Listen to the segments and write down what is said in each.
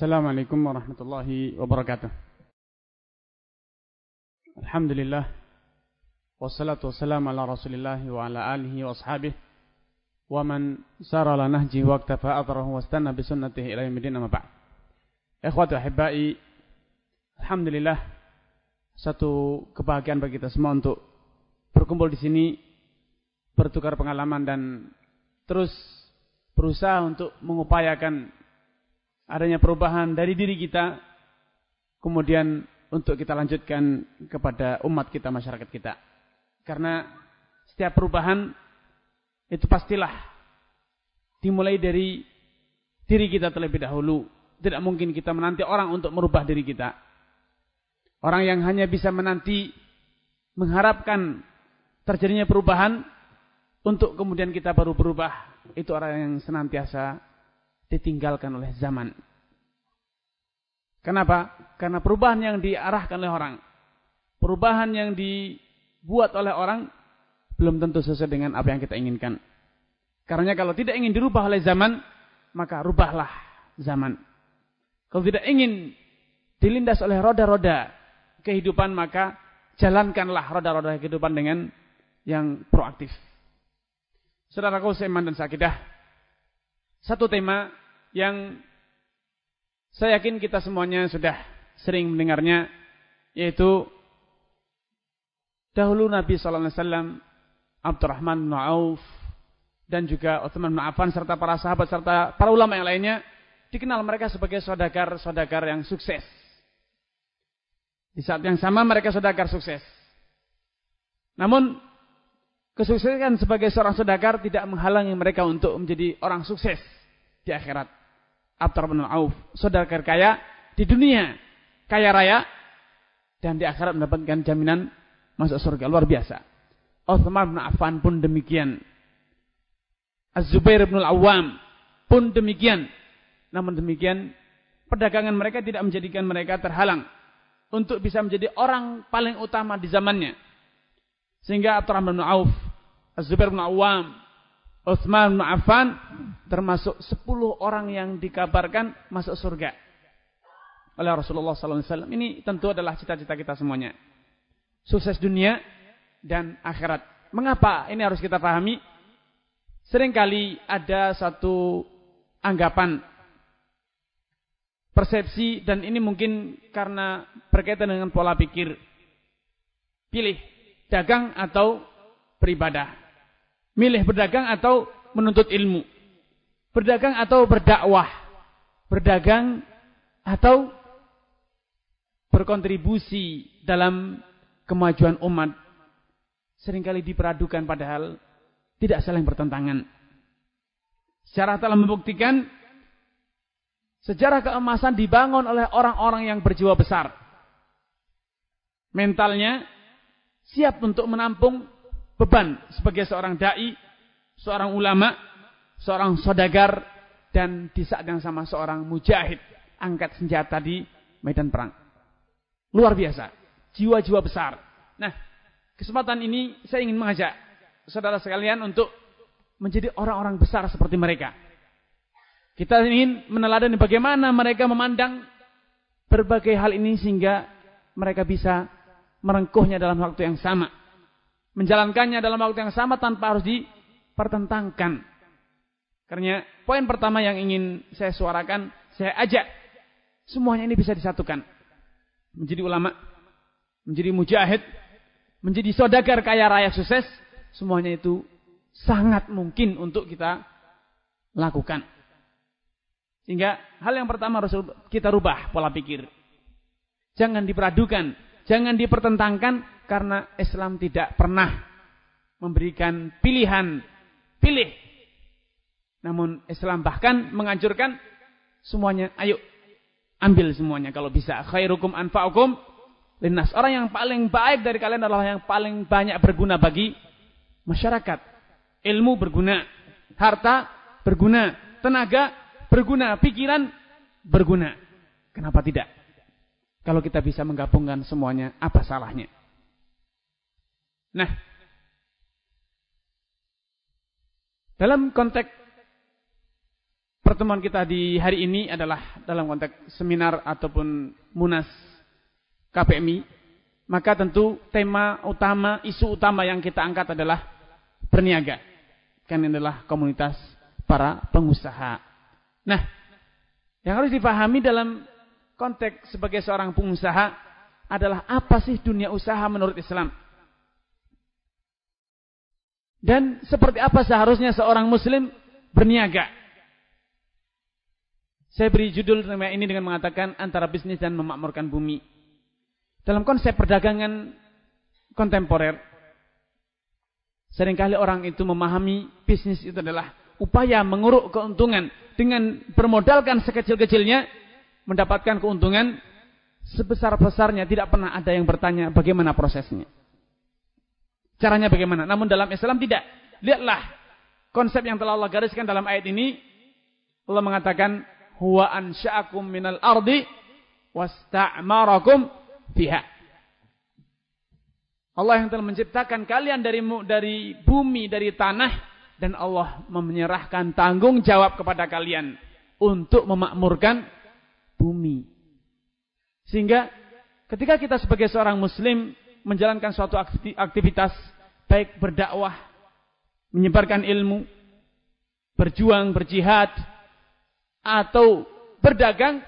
Assalamualaikum warahmatullahi wabarakatuh. Alhamdulillah. Wassalatu wassalamu ala Rasulillah wa ala alihi wa ashabihi wa man sara ala nahjihi wa iktafa atharahu wa istanna bi sunnatihi ila yaumil din amma ba'd. Ikhwati ahibba'i, alhamdulillah satu kebahagiaan bagi kita semua untuk berkumpul di sini, bertukar pengalaman dan terus berusaha untuk mengupayakan adanya perubahan dari diri kita, kemudian untuk kita lanjutkan kepada umat kita, masyarakat kita. Karena setiap perubahan itu pastilah dimulai dari diri kita terlebih dahulu. Tidak mungkin kita menanti orang untuk merubah diri kita. Orang yang hanya bisa menanti, mengharapkan terjadinya perubahan untuk kemudian kita baru berubah, itu orang yang senantiasa ditinggalkan oleh zaman. Kenapa? Karena perubahan yang diarahkan oleh orang, perubahan yang dibuat oleh orang, belum tentu sesuai dengan apa yang kita inginkan. Karena kalau tidak ingin dirubah oleh zaman, maka rubahlah zaman. Kalau tidak ingin dilindas oleh roda-roda kehidupan, maka jalankanlah roda-roda kehidupan dengan yang proaktif. Saudaraku seiman dan seakidah, satu tema yang saya yakin kita semuanya sudah sering mendengarnya, yaitu dahulu Nabi SAW, Abdurrahman bin Auf dan juga Utsman bin Affan serta para sahabat serta para ulama yang lainnya, dikenal mereka sebagai saudagar-saudagar yang sukses. Di saat yang sama mereka saudagar sukses. Namun kesuksesan sebagai seorang saudagar tidak menghalangi mereka untuk menjadi orang sukses di akhirat. Abdurrahman bin Auf, saudagar kaya di dunia, kaya raya, dan di akhirat mendapatkan jaminan masuk surga luar biasa. Utsman bin Affan pun demikian. Az-Zubair bin Al-Awwam pun demikian. Namun demikian, perdagangan mereka tidak menjadikan mereka terhalang untuk bisa menjadi orang paling utama di zamannya. Sehingga Abdurrahman bin Auf, Az-Zubair bin Awwam, Utsman bin Affan termasuk 10 orang yang dikabarkan masuk surga oleh Rasulullah SAW. Ini tentu adalah cita-cita kita semuanya. Sukses dunia dan akhirat. Mengapa? Ini harus kita pahami. Seringkali ada satu anggapan, persepsi, dan ini mungkin karena berkaitan dengan pola pikir. Pilih dagang atau beribadah. Milih berdagang atau menuntut ilmu. Berdagang atau berdakwah. Berdagang atau berkontribusi dalam kemajuan umat. Seringkali diperadukan padahal tidak saling bertentangan. Sejarah telah membuktikan, sejarah keemasan dibangun oleh orang-orang yang berjiwa besar. Mentalnya siap untuk menampung beban sebagai seorang da'i, seorang ulama, seorang saudagar, dan di saat yang sama seorang mujahid, angkat senjata di medan perang. Luar biasa, jiwa-jiwa besar. Nah, kesempatan ini saya ingin mengajak saudara sekalian untuk menjadi orang-orang besar seperti mereka. Kita ingin meneladani bagaimana mereka memandang berbagai hal ini sehingga mereka bisa merengkuhnya dalam waktu yang sama. Menjalankannya dalam waktu yang sama tanpa harus dipertentangkan. Karena poin pertama yang ingin saya suarakan, saya ajak semuanya ini bisa disatukan. Menjadi ulama, menjadi mujahid, menjadi saudagar kaya raya sukses, semuanya itu sangat mungkin untuk kita lakukan. Sehingga hal yang pertama harus kita rubah pola pikir. Jangan diperadukan, jangan dipertentangkan, karena Islam tidak pernah memberikan pilihan, pilih. Namun Islam bahkan menganjurkan semuanya, ayo ambil semuanya kalau bisa. Khairukum anfa'ukum linnas. Orang yang paling baik dari kalian adalah yang paling banyak berguna bagi masyarakat. Ilmu berguna, harta berguna, tenaga berguna, pikiran berguna. Kenapa tidak? Kalau kita bisa menggabungkan semuanya, apa salahnya? Nah, dalam konteks pertemuan kita di hari ini adalah dalam konteks seminar ataupun munas KPMI, maka tentu tema utama, isu utama yang kita angkat adalah berniaga. Karena ini adalah komunitas para pengusaha. Nah, yang harus dipahami dalam konteks sebagai seorang pengusaha adalah apa sih dunia usaha menurut Islam? Dan seperti apa seharusnya seorang muslim berniaga? Saya beri judul tema ini dengan mengatakan antara bisnis dan memakmurkan bumi. Dalam konsep perdagangan kontemporer, seringkali orang itu memahami bisnis itu adalah upaya menguruk keuntungan dengan bermodalkan sekecil-kecilnya mendapatkan keuntungan sebesar-besarnya. Tidak pernah ada yang bertanya bagaimana prosesnya. Caranya bagaimana? Namun dalam Islam tidak. Lihatlah konsep yang telah Allah gariskan dalam ayat ini. Allah mengatakan, "Huwa ansha'akum minal ardi wasta'marakum fiha." Allah yang telah menciptakan kalian dari bumi, dari tanah, dan Allah menyerahkan tanggung jawab kepada kalian untuk memakmurkan bumi. Sehingga ketika kita sebagai seorang muslim menjalankan suatu aktivitas, baik berdakwah, menyebarkan ilmu, berjuang, berjihad, atau berdagang,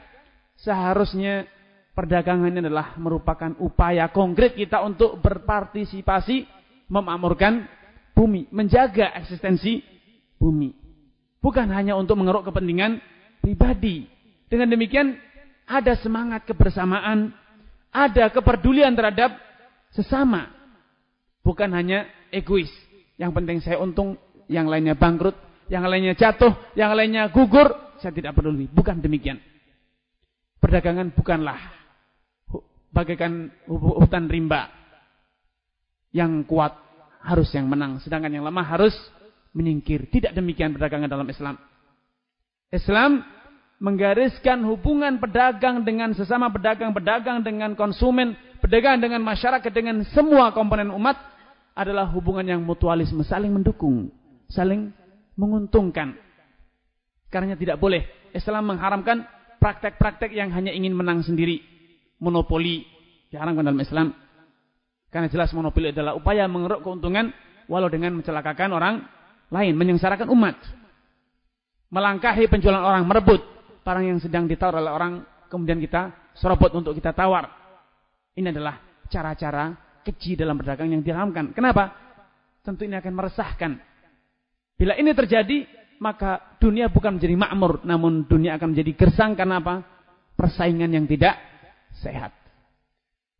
seharusnya perdagangannya adalah merupakan upaya konkret kita untuk berpartisipasi memakmurkan bumi, menjaga eksistensi bumi, bukan hanya untuk mengeruk kepentingan pribadi. Dengan demikian ada semangat kebersamaan, ada kepedulian terhadap sesama. Bukan hanya egois. Yang penting saya untung, yang lainnya bangkrut, yang lainnya jatuh, yang lainnya gugur, saya tidak peduli. Bukan demikian. Perdagangan bukanlah bagaikan hutan rimba. Yang kuat harus yang menang, sedangkan yang lemah harus menyingkir. Tidak demikian perdagangan dalam Islam. Islam menggariskan hubungan pedagang dengan sesama pedagang, pedagang dengan konsumen, pedagang dengan masyarakat, dengan semua komponen umat adalah hubungan yang mutualisme, saling mendukung, saling menguntungkan. Karena tidak boleh Islam mengharamkan praktek-praktek yang hanya ingin menang sendiri. Monopoli diharamkan dalam Islam. Karena jelas monopoli adalah upaya mengeruk keuntungan walau dengan mencelakakan orang lain, menyengsarakan umat. Melangkahi penjualan orang, merebut barang yang sedang ditawar oleh orang, kemudian kita serobot untuk kita tawar. Ini adalah cara-cara keji dalam berdagang yang diharamkan. Kenapa? Tentu ini akan meresahkan. Bila ini terjadi, maka dunia bukan menjadi makmur, namun dunia akan menjadi gersang karena apa? Persaingan yang tidak sehat.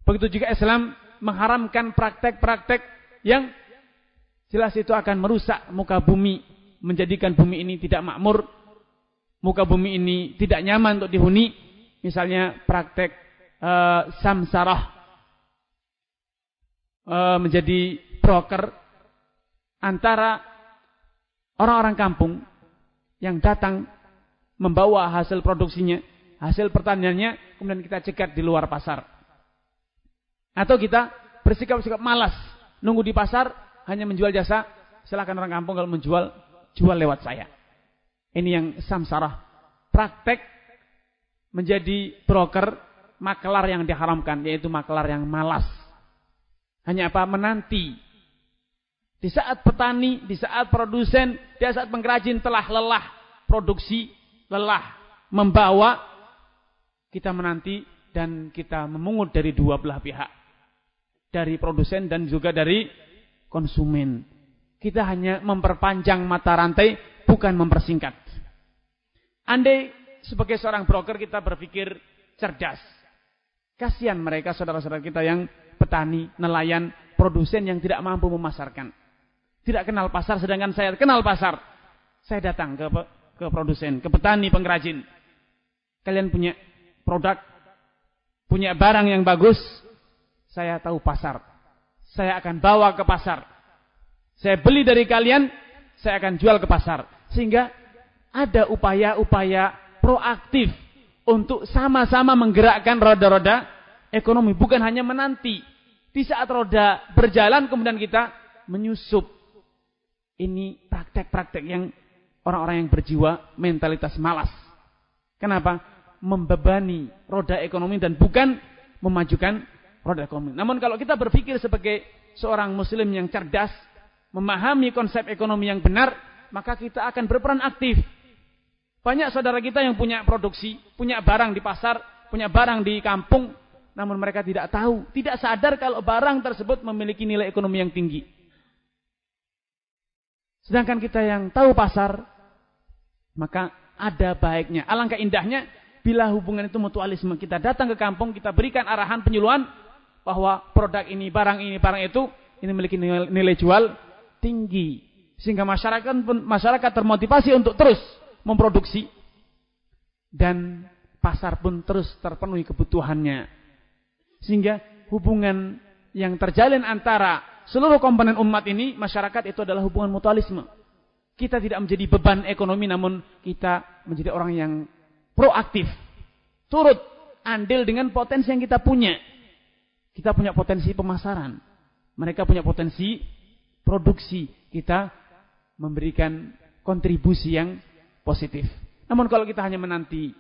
Begitu juga Islam mengharamkan praktek-praktek yang jelas itu akan merusak muka bumi, menjadikan bumi ini tidak makmur, muka bumi ini tidak nyaman untuk dihuni. Misalnya praktek samsarah, menjadi broker antara orang-orang kampung yang datang membawa hasil produksinya, hasil pertaniannya, kemudian kita cegat di luar pasar. Atau kita bersikap-sikap malas, nunggu di pasar, hanya menjual jasa, silakan orang kampung kalau menjual, jual lewat saya. Ini yang samsarah, praktek menjadi broker, makelar yang diharamkan, yaitu makelar yang malas. Hanya apa? Menanti. Di saat petani, di saat produsen, di saat pengrajin telah lelah produksi, lelah membawa, kita menanti dan kita memungut dari dua belah pihak. Dari produsen dan juga dari konsumen. Kita hanya memperpanjang mata rantai, bukan mempersingkat. Andai sebagai seorang broker kita berpikir cerdas. Kasihan mereka saudara-saudara kita yang petani, nelayan, produsen yang tidak mampu memasarkan. Tidak kenal pasar, sedangkan saya kenal pasar. Saya datang ke produsen, ke petani, pengrajin. Kalian punya produk, punya barang yang bagus, saya tahu pasar. Saya akan bawa ke pasar. Saya beli dari kalian, saya akan jual ke pasar. Sehingga ada upaya-upaya proaktif untuk sama-sama menggerakkan roda-roda ekonomi. Bukan hanya menanti. Di saat roda berjalan kemudian kita menyusup. Ini praktek-praktek yang orang-orang yang berjiwa mentalitas malas. Kenapa? Membebani roda ekonomi dan bukan memajukan roda ekonomi. Namun kalau kita berpikir sebagai seorang muslim yang cerdas, memahami konsep ekonomi yang benar, maka kita akan berperan aktif. Banyak saudara kita yang punya produksi, punya barang di pasar, punya barang di kampung, namun mereka tidak tahu, tidak sadar kalau barang tersebut memiliki nilai ekonomi yang tinggi. Sedangkan kita yang tahu pasar, maka ada baiknya. Alangkah indahnya bila hubungan itu mutualisme. Kita datang ke kampung, kita berikan arahan penyuluhan bahwa produk ini, barang ini, barang itu, ini memiliki nilai jual tinggi. Sehingga masyarakat termotivasi untuk terus memproduksi. Dan pasar pun terus terpenuhi kebutuhannya. Sehingga hubungan yang terjalin antara seluruh komponen umat ini, masyarakat itu adalah hubungan mutualisme. Kita tidak menjadi beban ekonomi, namun kita menjadi orang yang proaktif. Turut andil dengan potensi yang kita punya. Kita punya potensi pemasaran. Mereka punya potensi produksi. Kita memberikan kontribusi yang positif. Namun kalau kita hanya menanti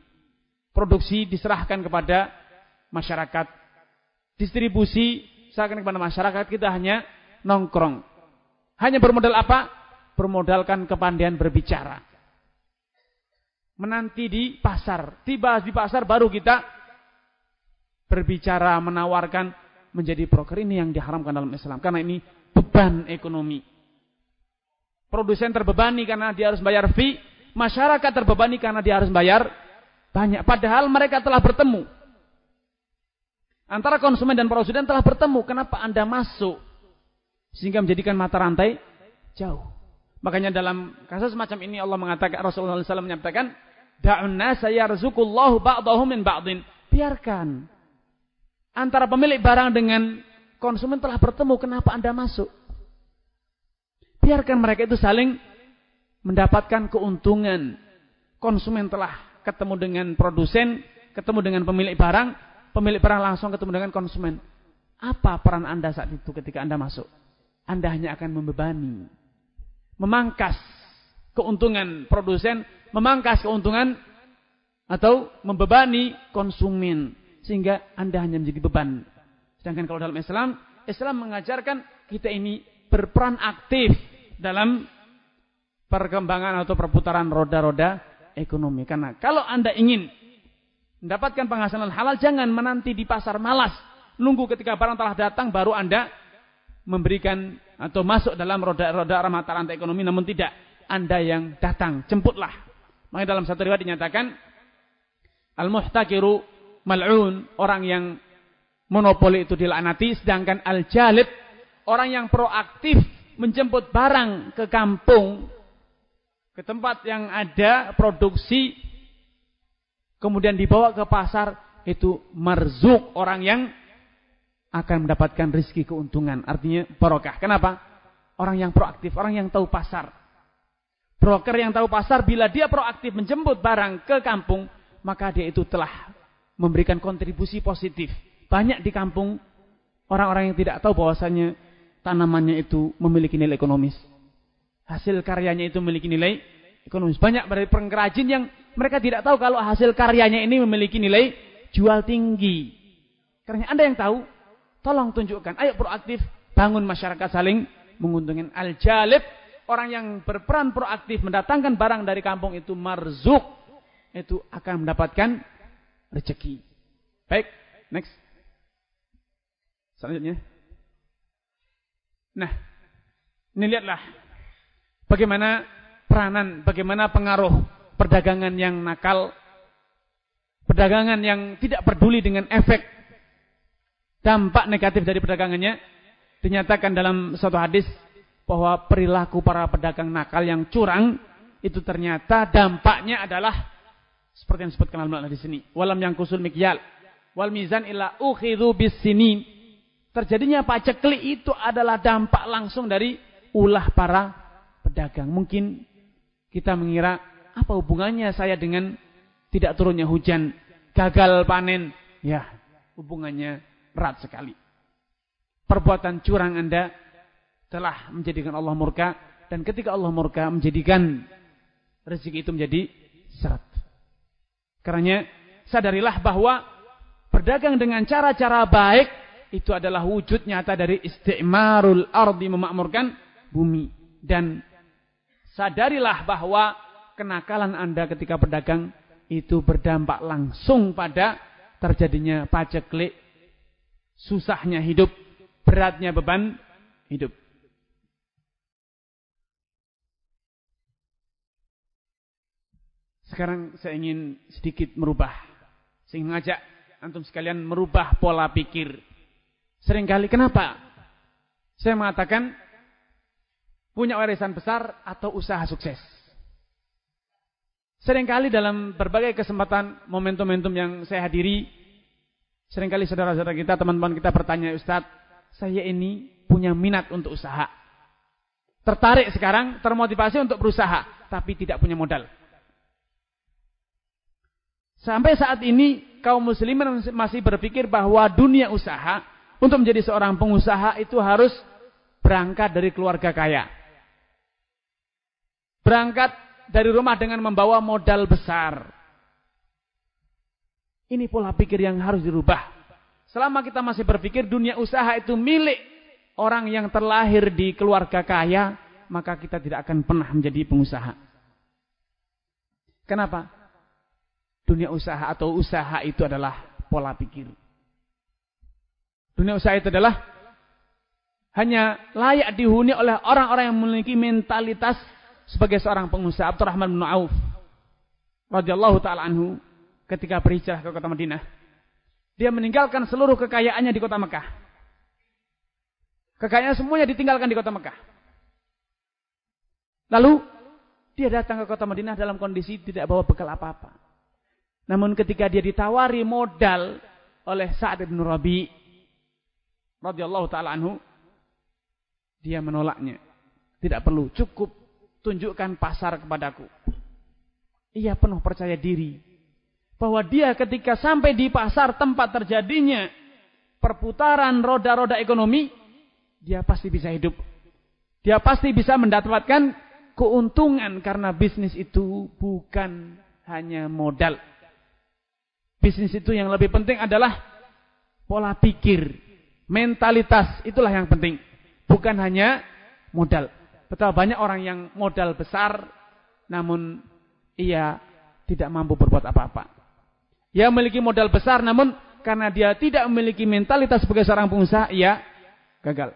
produksi diserahkan kepada masyarakat, distribusi diserahkan kepada masyarakat, kita hanya nongkrong. Hanya bermodal apa? Bermodalkan kepandaian berbicara. Menanti di pasar. Tiba di pasar baru kita berbicara, menawarkan, menjadi broker. Ini yang diharamkan dalam Islam. Karena ini beban ekonomi. Produsen terbebani karena dia harus bayar fee. Masyarakat terbebani karena dia harus bayar banyak. Padahal mereka telah bertemu. Antara konsumen dan produsen telah bertemu. Kenapa Anda masuk? Sehingga menjadikan mata rantai jauh. Makanya dalam kasus macam ini Allah mengatakan, Rasulullah SAW menyampaikan, da'un nasa yarzukullahu ba'dahu min ba'din. Biarkan. Antara pemilik barang dengan konsumen telah bertemu. Kenapa Anda masuk? Biarkan mereka itu saling mendapatkan keuntungan. Konsumen telah ketemu dengan produsen, ketemu dengan pemilik barang. Pemilik barang langsung ketemu dengan konsumen. Apa peran Anda saat itu ketika Anda masuk? Anda hanya akan membebani. Memangkas keuntungan produsen, memangkas keuntungan atau membebani konsumen. Sehingga Anda hanya menjadi beban. Sedangkan kalau dalam Islam, Islam mengajarkan kita ini berperan aktif dalam perkembangan atau perputaran roda-roda ekonomi. Karena kalau Anda ingin mendapatkan penghasilan halal, jangan menanti di pasar malas. Nunggu ketika barang telah datang, baru Anda memberikan atau masuk dalam roda-roda mata rantai ekonomi, namun tidak. Anda yang datang, jemputlah. Makanya dalam satu riwayat dinyatakan, al-muhtakiru mal'un, orang yang monopoli itu dilaknati, sedangkan al-jalib, orang yang proaktif menjemput barang ke kampung, ke tempat yang ada produksi, kemudian dibawa ke pasar, itu marzuk, orang yang akan mendapatkan rezeki keuntungan. Artinya barokah. Kenapa? Orang yang proaktif, orang yang tahu pasar. Broker yang tahu pasar, bila dia proaktif menjemput barang ke kampung, maka dia itu telah memberikan kontribusi positif. Banyak di kampung, orang-orang yang tidak tahu bahwasanya tanamannya itu memiliki nilai ekonomis. Hasil karyanya itu memiliki nilai ekonomis. Banyak dari pengrajin yang mereka tidak tahu kalau hasil karyanya ini memiliki nilai jual tinggi. Karena Anda yang tahu, tolong tunjukkan. Ayo proaktif, bangun masyarakat saling menguntungkan. Al-Jalib, orang yang berperan proaktif mendatangkan barang dari kampung itu marzuk. Itu akan mendapatkan rezeki. Baik, next. Selanjutnya. Nah, ini lihatlah bagaimana peranan, bagaimana pengaruh perdagangan yang nakal, perdagangan yang tidak peduli dengan efek dampak negatif dari perdagangannya. Dinyatakan dalam suatu hadis bahwa perilaku para pedagang nakal yang curang itu ternyata dampaknya adalah seperti yang disebutkan ulama di sini, walam yang kusul mikyal wal mizan illa ukhidhu bis sinin. Terjadinya paceklik itu adalah dampak langsung dari ulah para pedagang. Mungkin kita mengira, apa hubungannya saya dengan tidak turunnya hujan, gagal panen? Ya, hubungannya erat sekali. Perbuatan curang Anda telah menjadikan Allah murka. Dan ketika Allah murka, menjadikan rezeki itu menjadi syarat. Karena sadarilah bahwa berdagang dengan cara-cara baik itu adalah wujud nyata dari isti'marul ardi, memakmurkan bumi. Dan sadarilah bahwa kenakalan Anda ketika berdagang itu berdampak langsung pada terjadinya paceklik, susahnya hidup, beratnya beban hidup. Sekarang saya ingin sedikit merubah. Saya ingin mengajak antum sekalian merubah pola pikir. Seringkali kenapa saya mengatakan punya warisan besar atau usaha sukses? Seringkali dalam berbagai kesempatan, momentum-momentum yang saya hadiri, seringkali saudara-saudara kita, teman-teman kita bertanya, Ustaz, saya ini punya minat untuk usaha. Tertarik sekarang, termotivasi untuk berusaha, tapi tidak punya modal. Sampai saat ini kaum muslimin masih berpikir bahwa dunia usaha, untuk menjadi seorang pengusaha itu harus berangkat dari keluarga kaya. Berangkat dari rumah dengan membawa modal besar. Ini pola pikir yang harus dirubah. Selama kita masih berpikir dunia usaha itu milik orang yang terlahir di keluarga kaya, maka kita tidak akan pernah menjadi pengusaha. Kenapa? Dunia usaha atau usaha itu adalah pola pikir. Dunia usaha itu adalah hanya layak dihuni oleh orang-orang yang memiliki mentalitas sebagai seorang pengusaha. Abdurrahman bin Auf radhiyallahu ta'ala anhu ketika berhijrah ke kota Madinah, dia meninggalkan seluruh kekayaannya di kota Mekah. Kekayaannya semuanya ditinggalkan di kota Mekah. Lalu dia datang ke kota Madinah dalam kondisi tidak bawa bekal apa-apa. Namun ketika dia ditawari modal oleh Sa'ad bin Rabi' radhiyallahu ta'ala anhu, dia menolaknya. Tidak perlu, cukup tunjukkan pasar kepadaku. Ia penuh percaya diri bahwa dia ketika sampai di pasar tempat terjadinya perputaran roda-roda ekonomi, dia pasti bisa hidup. Dia pasti bisa mendapatkan keuntungan karena bisnis itu bukan hanya modal. Bisnis itu yang lebih penting adalah pola pikir, mentalitas, itulah yang penting. Bukan hanya modal. Betapa banyak orang yang modal besar, namun ia tidak mampu berbuat apa-apa. Ia memiliki modal besar, namun karena dia tidak memiliki mentalitas sebagai seorang pengusaha, ia gagal.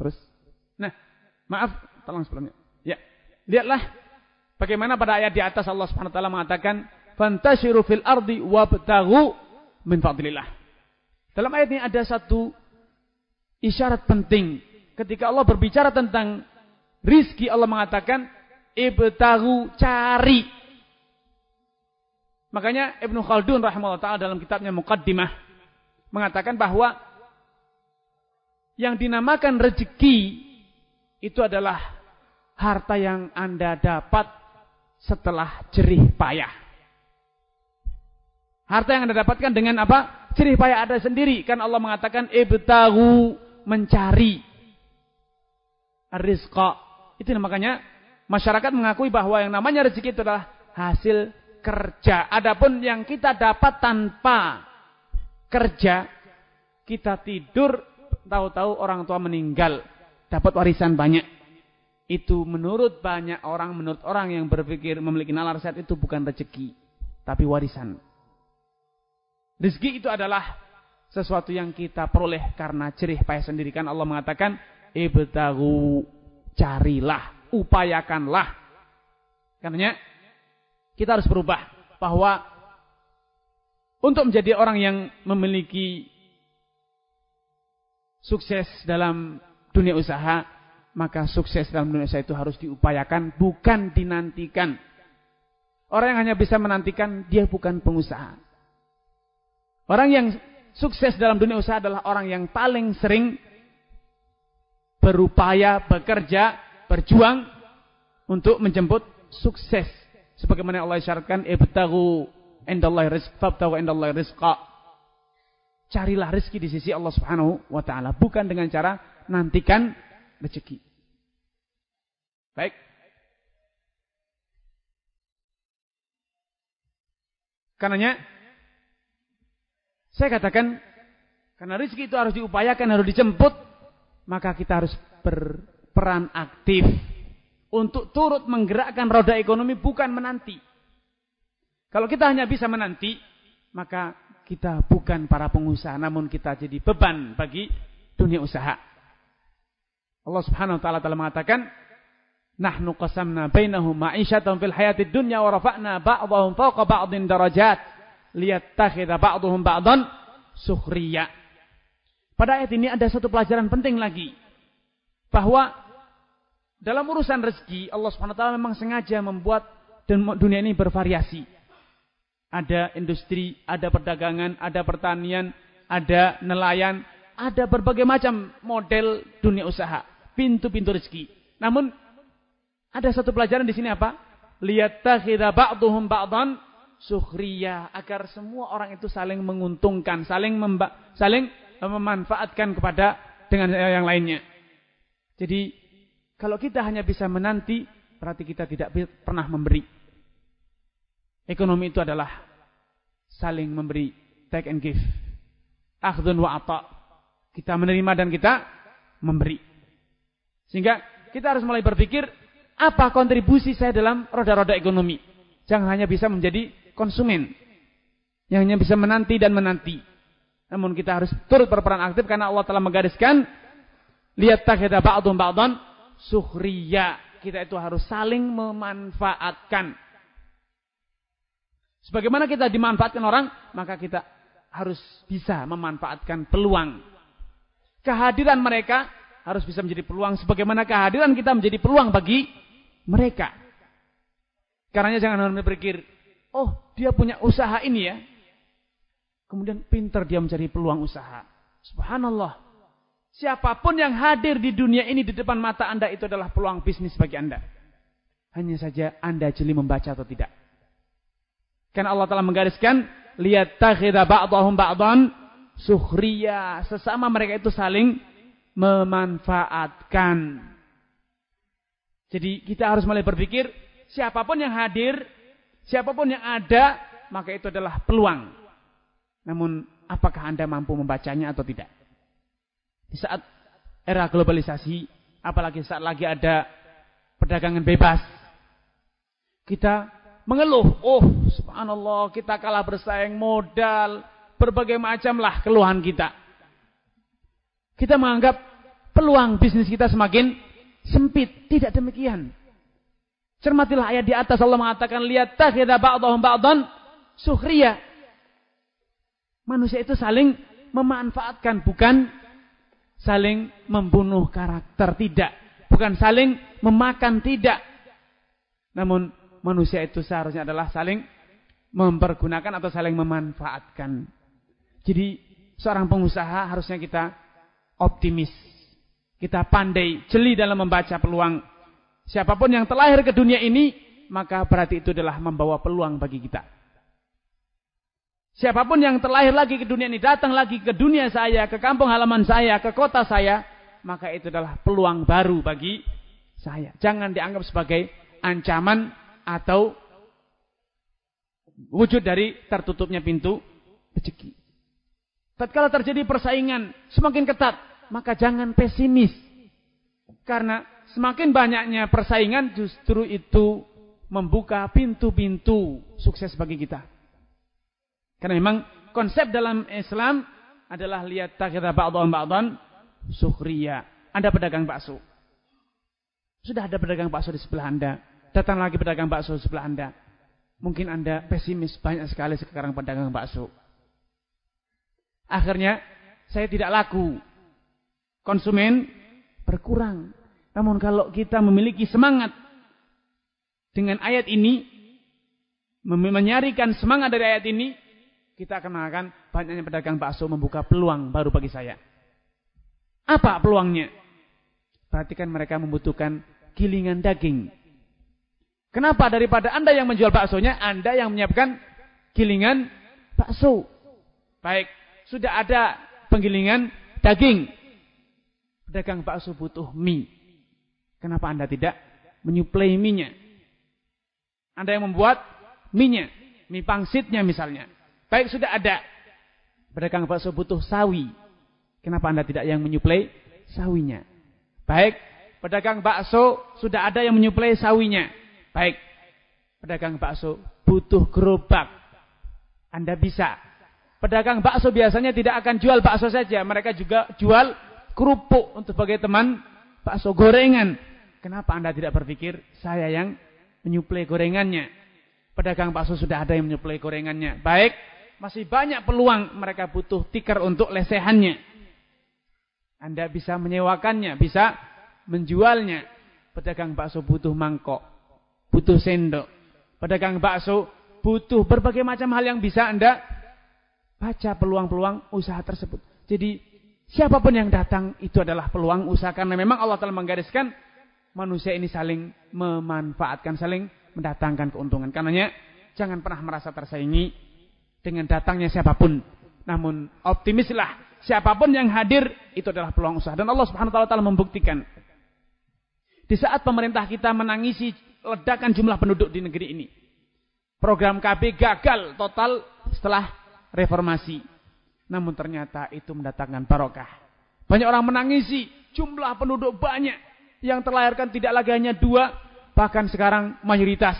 Terus, nah, maaf, tolong sebelumnya. Ya, lihatlah bagaimana pada ayat di atas Allah Subhanahu Wa Taala mengatakan, fantasyiru fil ardi wabtaghu min fadlillah. Dalam ayat ini ada satu isyarat penting. Ketika Allah berbicara tentang rizki, Allah mengatakan ibtaghu, cari. Makanya Ibn Khaldun rahimahullah ta'ala dalam kitabnya Muqaddimah mengatakan bahwa yang dinamakan rezeki itu adalah harta yang Anda dapat setelah jerih payah. Harta yang Anda dapatkan dengan apa? Jerih payah ada sendiri. Kan Allah mengatakan ibtaghu, mencari rizqa. Itu makanya masyarakat mengakui bahwa yang namanya rezeki itu adalah hasil kerja. Adapun yang kita dapat tanpa kerja, kita tidur, tahu-tahu orang tua meninggal, dapat warisan banyak. Itu menurut banyak orang, menurut orang yang berpikir memiliki nalar sehat, itu bukan rezeki, tapi warisan. Rezeki itu adalah sesuatu yang kita peroleh karena jerih payah sendiri. Kan Allah mengatakan, ibtaghu, carilah, upayakanlah. Karena kita harus berubah bahwa untuk menjadi orang yang memiliki sukses dalam dunia usaha, maka sukses dalam dunia usaha itu harus diupayakan, bukan dinantikan. Orang yang hanya bisa menantikan, dia bukan pengusaha. Orang yang sukses dalam dunia usaha adalah orang yang paling sering berupaya, bekerja, berjuang untuk menjemput sukses. Sebagaimana Allah isyaratkan, ibtaghu indallahi rizq, fabtaghu indallahi rizqa. Carilah rezeki di sisi Allah Subhanahu wa taala, bukan dengan cara nantikan rezeki. Baik. Karenanya saya katakan, karena rezeki itu harus diupayakan, harus dijemput, maka kita harus berperan aktif untuk turut menggerakkan roda ekonomi, bukan menanti. Kalau kita hanya bisa menanti, maka kita bukan para pengusaha, namun kita jadi beban bagi dunia usaha. Allah Subhanahu wa taala telah mengatakan, "Nahnu qasamna bainahum ma'isyatan fil hayatid dunya wa rafa'na ba'dahum fawqa ba'din darajat liyattakhidha ba'dahum ba'dan sukhriya." Pada ayat ini ada satu pelajaran penting lagi, bahwa dalam urusan rezeki Allah Subhanahu wa taala memang sengaja membuat dunia ini bervariasi. Ada industri, ada perdagangan, ada pertanian, ada nelayan, ada berbagai macam model dunia usaha, pintu-pintu rezeki. Namun ada satu pelajaran di sini apa? Liyattakhidha ba'dhum ba'dhan sukhriya, agar semua orang itu saling menguntungkan, saling memanfaatkan kepada dengan yang lainnya. Jadi kalau kita hanya bisa menanti, berarti kita tidak pernah memberi. Ekonomi itu adalah saling memberi, take and give. Akhdun wa ata. Kita menerima dan kita memberi. Sehingga kita harus mulai berpikir, apa kontribusi saya dalam roda-roda ekonomi? Jangan hanya bisa menjadi konsumen yang hanya bisa menanti dan menanti. Namun kita harus turut berperan aktif, karena Allah telah menggariskan liyattakhidha ba'dhum ba'dhan sukhriya. Kita itu harus saling memanfaatkan. Sebagaimana kita dimanfaatkan orang, maka kita harus bisa memanfaatkan peluang. Kehadiran mereka harus bisa menjadi peluang, sebagaimana kehadiran kita menjadi peluang bagi mereka. Karenanya jangan hanya berpikir, oh dia punya usaha ini ya, kemudian pintar dia mencari peluang usaha. Subhanallah. Siapapun yang hadir di dunia ini di depan mata Anda itu adalah peluang bisnis bagi Anda. Hanya saja Anda jeli membaca atau tidak. Karena Allah telah menggariskan liyattakhidha ba'dahum ba'dhan sukhriya, sesama mereka itu saling memanfaatkan. Jadi kita harus mulai berpikir, siapapun yang hadir, siapapun yang ada, maka itu adalah peluang. Namun apakah Anda mampu membacanya atau tidak? Di saat era globalisasi, apalagi saat lagi ada perdagangan bebas, kita mengeluh, oh subhanallah kita kalah bersaing modal, berbagai macam lah keluhan kita. Kita menganggap peluang bisnis kita semakin sempit. Tidak demikian. Cermatilah ayat di atas, Allah mengatakan liyattakhidha ba'dahum ba'dhan sukhriya. Manusia itu saling memanfaatkan, bukan saling membunuh karakter, tidak. Bukan saling memakan, tidak. Namun manusia itu seharusnya adalah saling mempergunakan atau saling memanfaatkan. Jadi seorang pengusaha harusnya kita optimis. Kita pandai, jeli dalam membaca peluang. Siapapun yang terlahir ke dunia ini, maka berarti itu adalah membawa peluang bagi kita. Siapapun yang terlahir lagi ke dunia ini, datang lagi ke dunia saya, ke kampung halaman saya, ke kota saya, maka itu adalah peluang baru bagi saya. Jangan dianggap sebagai ancaman atau wujud dari tertutupnya pintu rezeki. Tatkala terjadi persaingan semakin ketat, maka jangan pesimis. Karena semakin banyaknya persaingan justru itu membuka pintu-pintu sukses bagi kita. Karena memang konsep dalam Islam adalah liyattakhidha ba'dhum ba'dhan sukhriya. Anda pedagang bakso. Sudah ada pedagang bakso di sebelah Anda. Datang lagi pedagang bakso sebelah Anda. Mungkin Anda pesimis, banyak sekali sekarang pedagang bakso. Akhirnya saya tidak laku. Konsumen berkurang. Namun kalau kita memiliki semangat dengan ayat ini, menyarikan semangat dari ayat ini, kita akan mengatakan banyaknya pedagang bakso membuka peluang baru bagi saya. Apa peluangnya? Perhatikan, mereka membutuhkan gilingan daging. Kenapa? Daripada Anda yang menjual baksonya, Anda yang menyiapkan gilingan bakso. Baik, sudah ada penggilingan daging. Pedagang bakso butuh mie. Kenapa Anda tidak menyuplai mie-nya? Anda yang membuat mie-nya. mie pangsitnya misalnya. Baik, sudah ada. Pedagang bakso butuh sawi. Kenapa Anda tidak yang menyuplai sawinya? Baik, pedagang bakso sudah ada yang menyuplai sawinya. Baik, pedagang bakso butuh gerobak. Anda bisa. Pedagang bakso biasanya tidak akan jual bakso saja. Mereka juga jual kerupuk untuk sebagai teman bakso gorengan. Kenapa Anda tidak berpikir saya yang menyuplai gorengannya? Pedagang bakso sudah ada yang menyuplai gorengannya. Baik, masih banyak peluang. Mereka butuh tikar untuk lesehannya. Anda bisa menyewakannya, bisa menjualnya. Pedagang bakso butuh mangkok, butuh sendok. Pedagang bakso butuh berbagai macam hal yang bisa Anda baca peluang-peluang usaha tersebut. Jadi siapapun yang datang itu adalah peluang usaha. Karena memang Allah telah menggariskan manusia ini saling memanfaatkan, saling mendatangkan keuntungan. Karenanya jangan pernah merasa tersaingi dengan datangnya siapapun. Namun optimislah, siapapun yang hadir itu adalah peluang usaha. Dan Allah Subhanahu wa taala membuktikan di saat pemerintah kita menangisi ledakan jumlah penduduk di negeri ini. Program KB gagal total setelah reformasi. Namun ternyata itu mendatangkan barokah. Banyak orang menangisi jumlah penduduk banyak. Yang terlahirkan tidak lagi hanya 2. Bahkan sekarang mayoritas.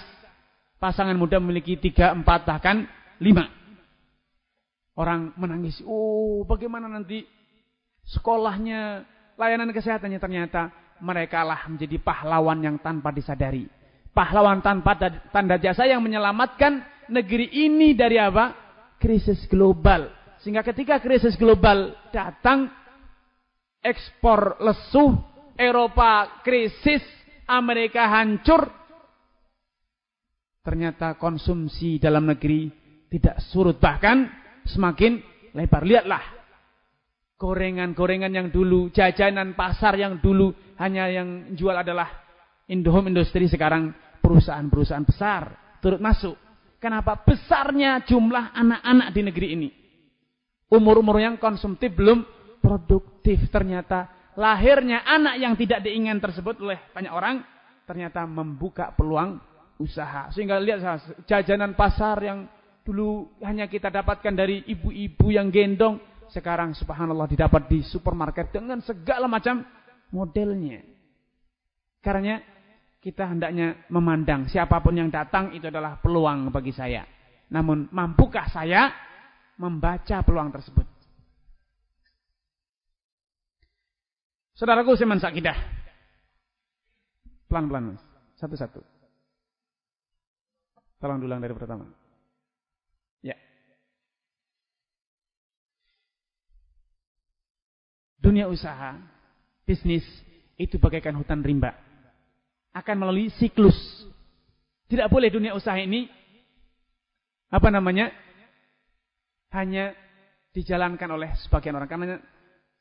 Pasangan muda memiliki 3, 4, bahkan 5. Orang menangisi. Oh, bagaimana nanti sekolahnya, layanan kesehatannya? Ternyata mereka lah menjadi pahlawan yang tanpa disadari. Pahlawan tanpa tanda jasa yang menyelamatkan negeri ini dari apa? Krisis global. Sehingga ketika krisis global datang, ekspor lesuh, Eropa krisis, Amerika hancur. Ternyata konsumsi dalam negeri tidak surut, bahkan semakin lebar. Lihatlah, gorengan-gorengan yang dulu, jajanan pasar yang dulu, hanya yang jual adalah Indihome Industri. Sekarang perusahaan-perusahaan besar turut masuk. Kenapa? Besarnya jumlah anak-anak di negeri ini. Umur-umur yang konsumtif belum produktif. Ternyata lahirnya anak yang tidak diinginkan tersebut oleh banyak orang. Ternyata membuka peluang usaha. Sehingga lihat jajanan pasar yang dulu hanya kita dapatkan dari ibu-ibu yang gendong. Sekarang subhanallah didapat di supermarket dengan segala macam modelnya. Karena kita hendaknya memandang siapapun yang datang itu adalah peluang bagi saya. Namun mampukah saya membaca peluang tersebut? Saudaraku Seman Sakidah. Pelan-pelan, satu-satu. Tolong diulang dari pertama. Ya. Dunia usaha, bisnis itu bagaikan hutan rimba. Akan melalui siklus. Tidak boleh dunia usaha ini hanya dijalankan oleh sebagian orang. Karena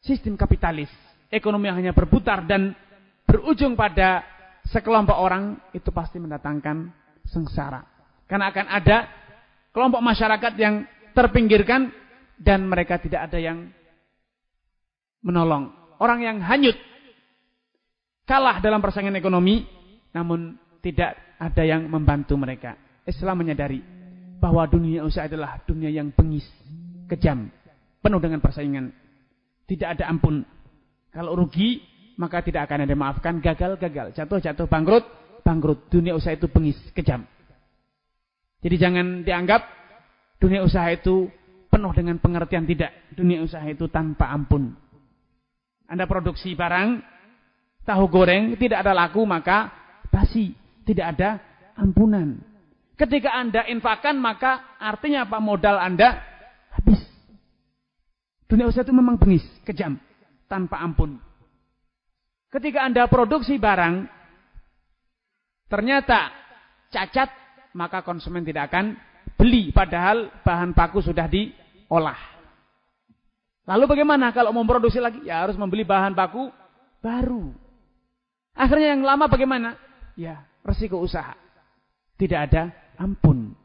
sistem kapitalis, ekonomi yang hanya berputar dan berujung pada sekelompok orang itu pasti mendatangkan sengsara. Karena akan ada kelompok masyarakat yang terpinggirkan dan mereka tidak ada yang menolong. Orang yang hanyut, kalah dalam persaingan ekonomi, namun tidak ada yang membantu mereka. Islam menyadari bahwa dunia usaha adalah dunia yang bengis, kejam, penuh dengan persaingan. Tidak ada ampun. Kalau rugi, maka tidak akan ada maafkan. Gagal, jatuh, bangkrut. Dunia usaha itu bengis, kejam. Jadi jangan dianggap dunia usaha itu penuh dengan pengertian. Tidak. Dunia usaha itu tanpa ampun. Anda produksi barang, tahu goreng, tidak ada laku, maka basi, tidak ada ampunan. Ketika Anda infakkan, maka artinya apa? Modal Anda habis. Dunia usaha itu memang bengis, kejam, tanpa ampun. Ketika Anda produksi barang, ternyata cacat, maka konsumen tidak akan beli, padahal bahan baku sudah diolah. Lalu bagaimana kalau mau produksi lagi? Ya harus membeli bahan baku baru. Akhirnya yang lama bagaimana? Ya, resiko usaha. Tidak ada ampun.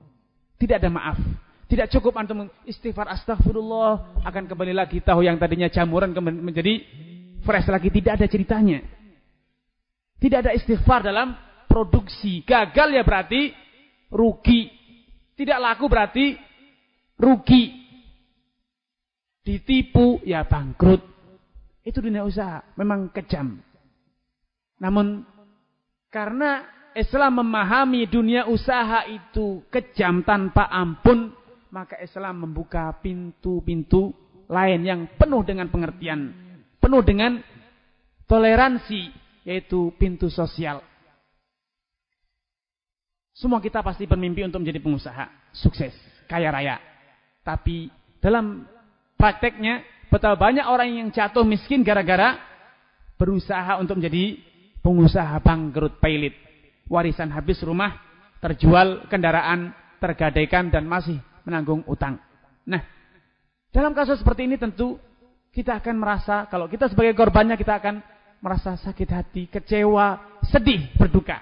Tidak ada maaf. Tidak cukup antum istighfar astagfirullah. Akan kembali lagi tahu yang tadinya jamuran menjadi fresh lagi. Tidak ada ceritanya. Tidak ada istighfar dalam produksi. Gagal ya berarti rugi. Tidak laku berarti rugi. Ditipu ya bangkrut. Itu dunia usaha. Memang kejam. Namun karena Islam memahami dunia usaha itu kejam tanpa ampun, maka Islam membuka pintu-pintu lain yang penuh dengan pengertian, penuh dengan toleransi, yaitu pintu sosial. Semua kita pasti bermimpi untuk menjadi pengusaha, sukses, kaya raya. Tapi dalam prakteknya, betapa banyak orang yang jatuh miskin gara-gara berusaha untuk menjadi pengusaha bangkrut pailit. Warisan habis, rumah terjual, kendaraan tergadaikan, dan masih menanggung utang. Nah, dalam kasus seperti ini tentu kita akan merasa, kalau kita sebagai korbannya, kita akan merasa sakit hati, kecewa, sedih, berduka.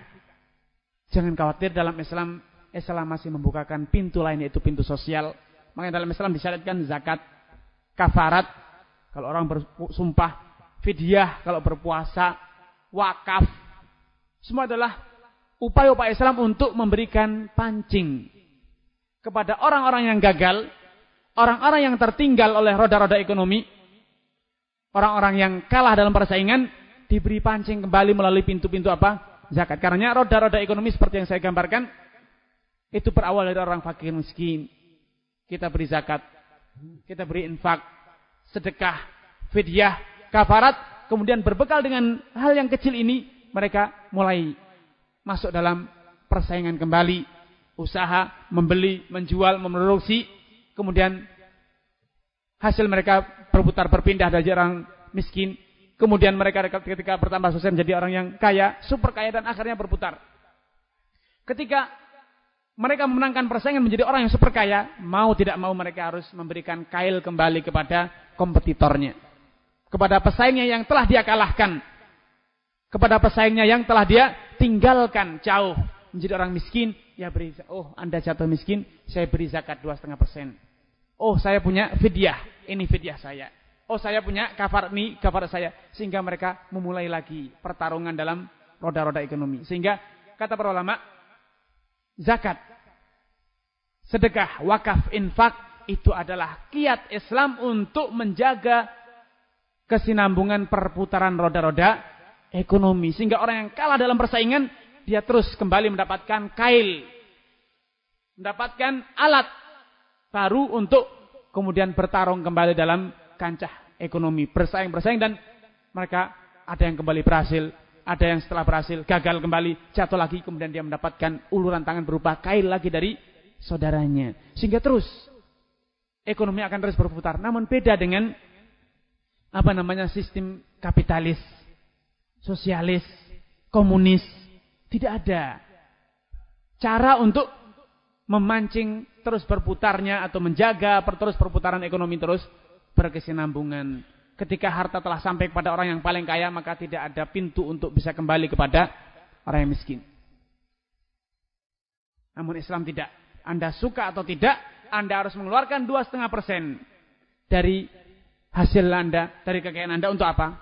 Jangan khawatir, dalam Islam, Islam masih membukakan pintu lain, yaitu pintu sosial. Makanya dalam Islam disyaratkan zakat, kafarat kalau orang bersumpah, fidyah kalau berpuasa, wakaf. Semua adalah upaya-upaya Islam untuk memberikan pancing kepada orang-orang yang gagal, orang-orang yang tertinggal oleh roda-roda ekonomi, orang-orang yang kalah dalam persaingan, diberi pancing kembali melalui pintu-pintu apa? Zakat. Karena roda-roda ekonomi seperti yang saya gambarkan, itu berawal dari orang fakir miskin. Kita beri zakat, kita beri infak, sedekah, fidyah, kafarat. Kemudian berbekal dengan hal yang kecil ini, mereka mulai masuk dalam persaingan kembali. Usaha, membeli, menjual, memproduksi. Kemudian hasil mereka berputar berpindah dari orang miskin. Kemudian mereka ketika bertambah sukses menjadi orang yang kaya, super kaya, dan akhirnya berputar. Ketika mereka memenangkan persaingan menjadi orang yang super kaya, mau tidak mau mereka harus memberikan kail kembali kepada kompetitornya. Kepada pesaingnya yang telah dia kalahkan. Kepada pesaingnya yang telah dia tinggalkan jauh. Menjadi orang miskin, ya beri, oh Anda jatuh miskin, saya beri zakat 2,5%. Oh saya punya fidyah, ini fidyah saya. Oh saya punya kafar ini, kafar saya. Sehingga mereka memulai lagi pertarungan dalam roda-roda ekonomi. Sehingga kata para ulama, zakat, sedekah, wakaf, infak, itu adalah kiat Islam untuk menjaga kesinambungan perputaran roda-roda ekonomi. Sehingga orang yang kalah dalam persaingan, dia terus kembali mendapatkan kail, mendapatkan alat baru untuk kemudian bertarung kembali dalam kancah ekonomi, bersaing-bersaing, dan mereka ada yang kembali berhasil, ada yang setelah berhasil gagal kembali, jatuh lagi, kemudian dia mendapatkan uluran tangan berupa kail lagi dari saudaranya. Sehingga terus ekonomi akan terus berputar. Namun beda dengan sistem kapitalis, sosialis, komunis. Tidak ada cara untuk memancing terus berputarnya atau menjaga terus perputaran ekonomi terus berkesinambungan. Ketika harta telah sampai kepada orang yang paling kaya, maka tidak ada pintu untuk bisa kembali kepada orang yang miskin. Namun Islam tidak. Anda suka atau tidak, Anda harus mengeluarkan 2,5% dari hasil Anda, dari kekayaan Anda, untuk apa?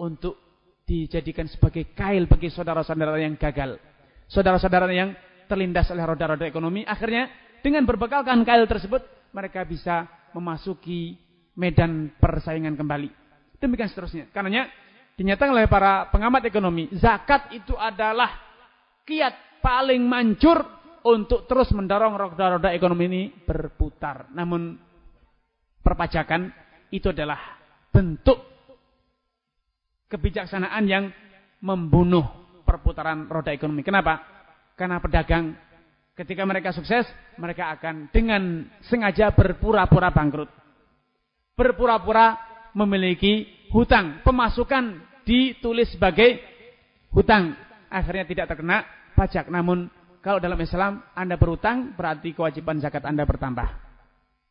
Untuk dijadikan sebagai kail bagi saudara-saudara yang gagal, saudara-saudara yang terlindas oleh roda-roda ekonomi. Akhirnya dengan berbekalkan kail tersebut, mereka bisa memasuki medan persaingan kembali. Demikian seterusnya. Karenanya dinyatakan oleh para pengamat ekonomi, zakat itu adalah kiat paling manjur untuk terus mendorong roda-roda ekonomi ini berputar. Namun perpajakan itu adalah bentuk kebijaksanaan yang membunuh perputaran roda ekonomi. Kenapa? Karena pedagang, ketika mereka sukses, mereka akan dengan sengaja berpura-pura bangkrut. Berpura-pura memiliki hutang. Pemasukan ditulis sebagai hutang. Akhirnya tidak terkena pajak. Namun kalau dalam Islam Anda berhutang, berarti kewajiban zakat Anda bertambah.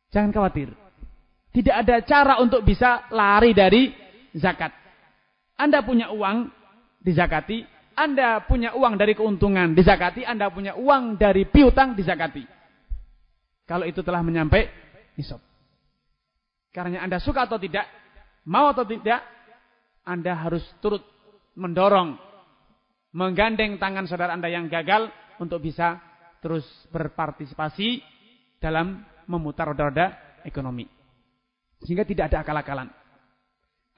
Jangan khawatir. Tidak ada cara untuk bisa lari dari zakat. Anda punya uang, dizakati. Anda punya uang dari keuntungan, dizakati. Anda punya uang dari piutang, dizakati. Kalau itu telah menyampai nisab. Karena Anda suka atau tidak, mau atau tidak, Anda harus turut mendorong, menggandeng tangan saudara Anda yang gagal untuk bisa terus berpartisipasi dalam memutar roda-roda ekonomi. Sehingga tidak ada akal-akalan.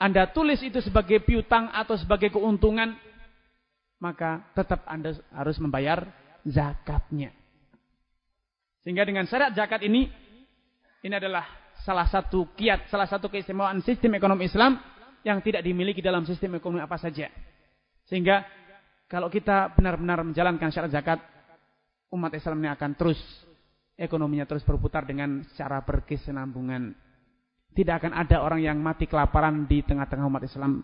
Anda tulis itu sebagai piutang atau sebagai keuntungan, maka tetap Anda harus membayar zakatnya. Sehingga dengan syarat zakat ini adalah salah satu kiat, salah satu keistimewaan sistem ekonomi Islam yang tidak dimiliki dalam sistem ekonomi apa saja. Sehingga kalau kita benar-benar menjalankan syarat zakat, umat Islam ini akan terus, ekonominya terus berputar dengan secara berkesinambungan. Tidak akan ada orang yang mati kelaparan di tengah-tengah umat Islam.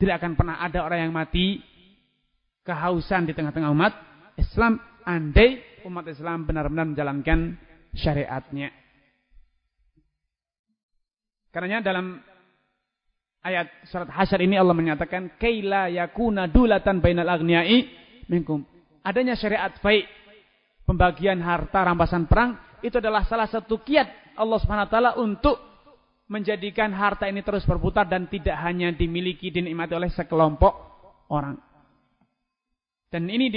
Tidak akan pernah ada orang yang mati kehausan di tengah-tengah umat Islam. Andai umat Islam benar-benar menjalankan syariatnya. Karenanya dalam ayat surat Hasyr ini Allah menyatakan kaila yakuna dulatan bainal aghniyai minkum. Adanya syariat baik, pembagian harta rampasan perang itu adalah salah satu kiat Allah Subhanahu wa taala untuk menjadikan harta ini terus berputar dan tidak hanya dimiliki dinikmati oleh sekelompok orang. Dan ini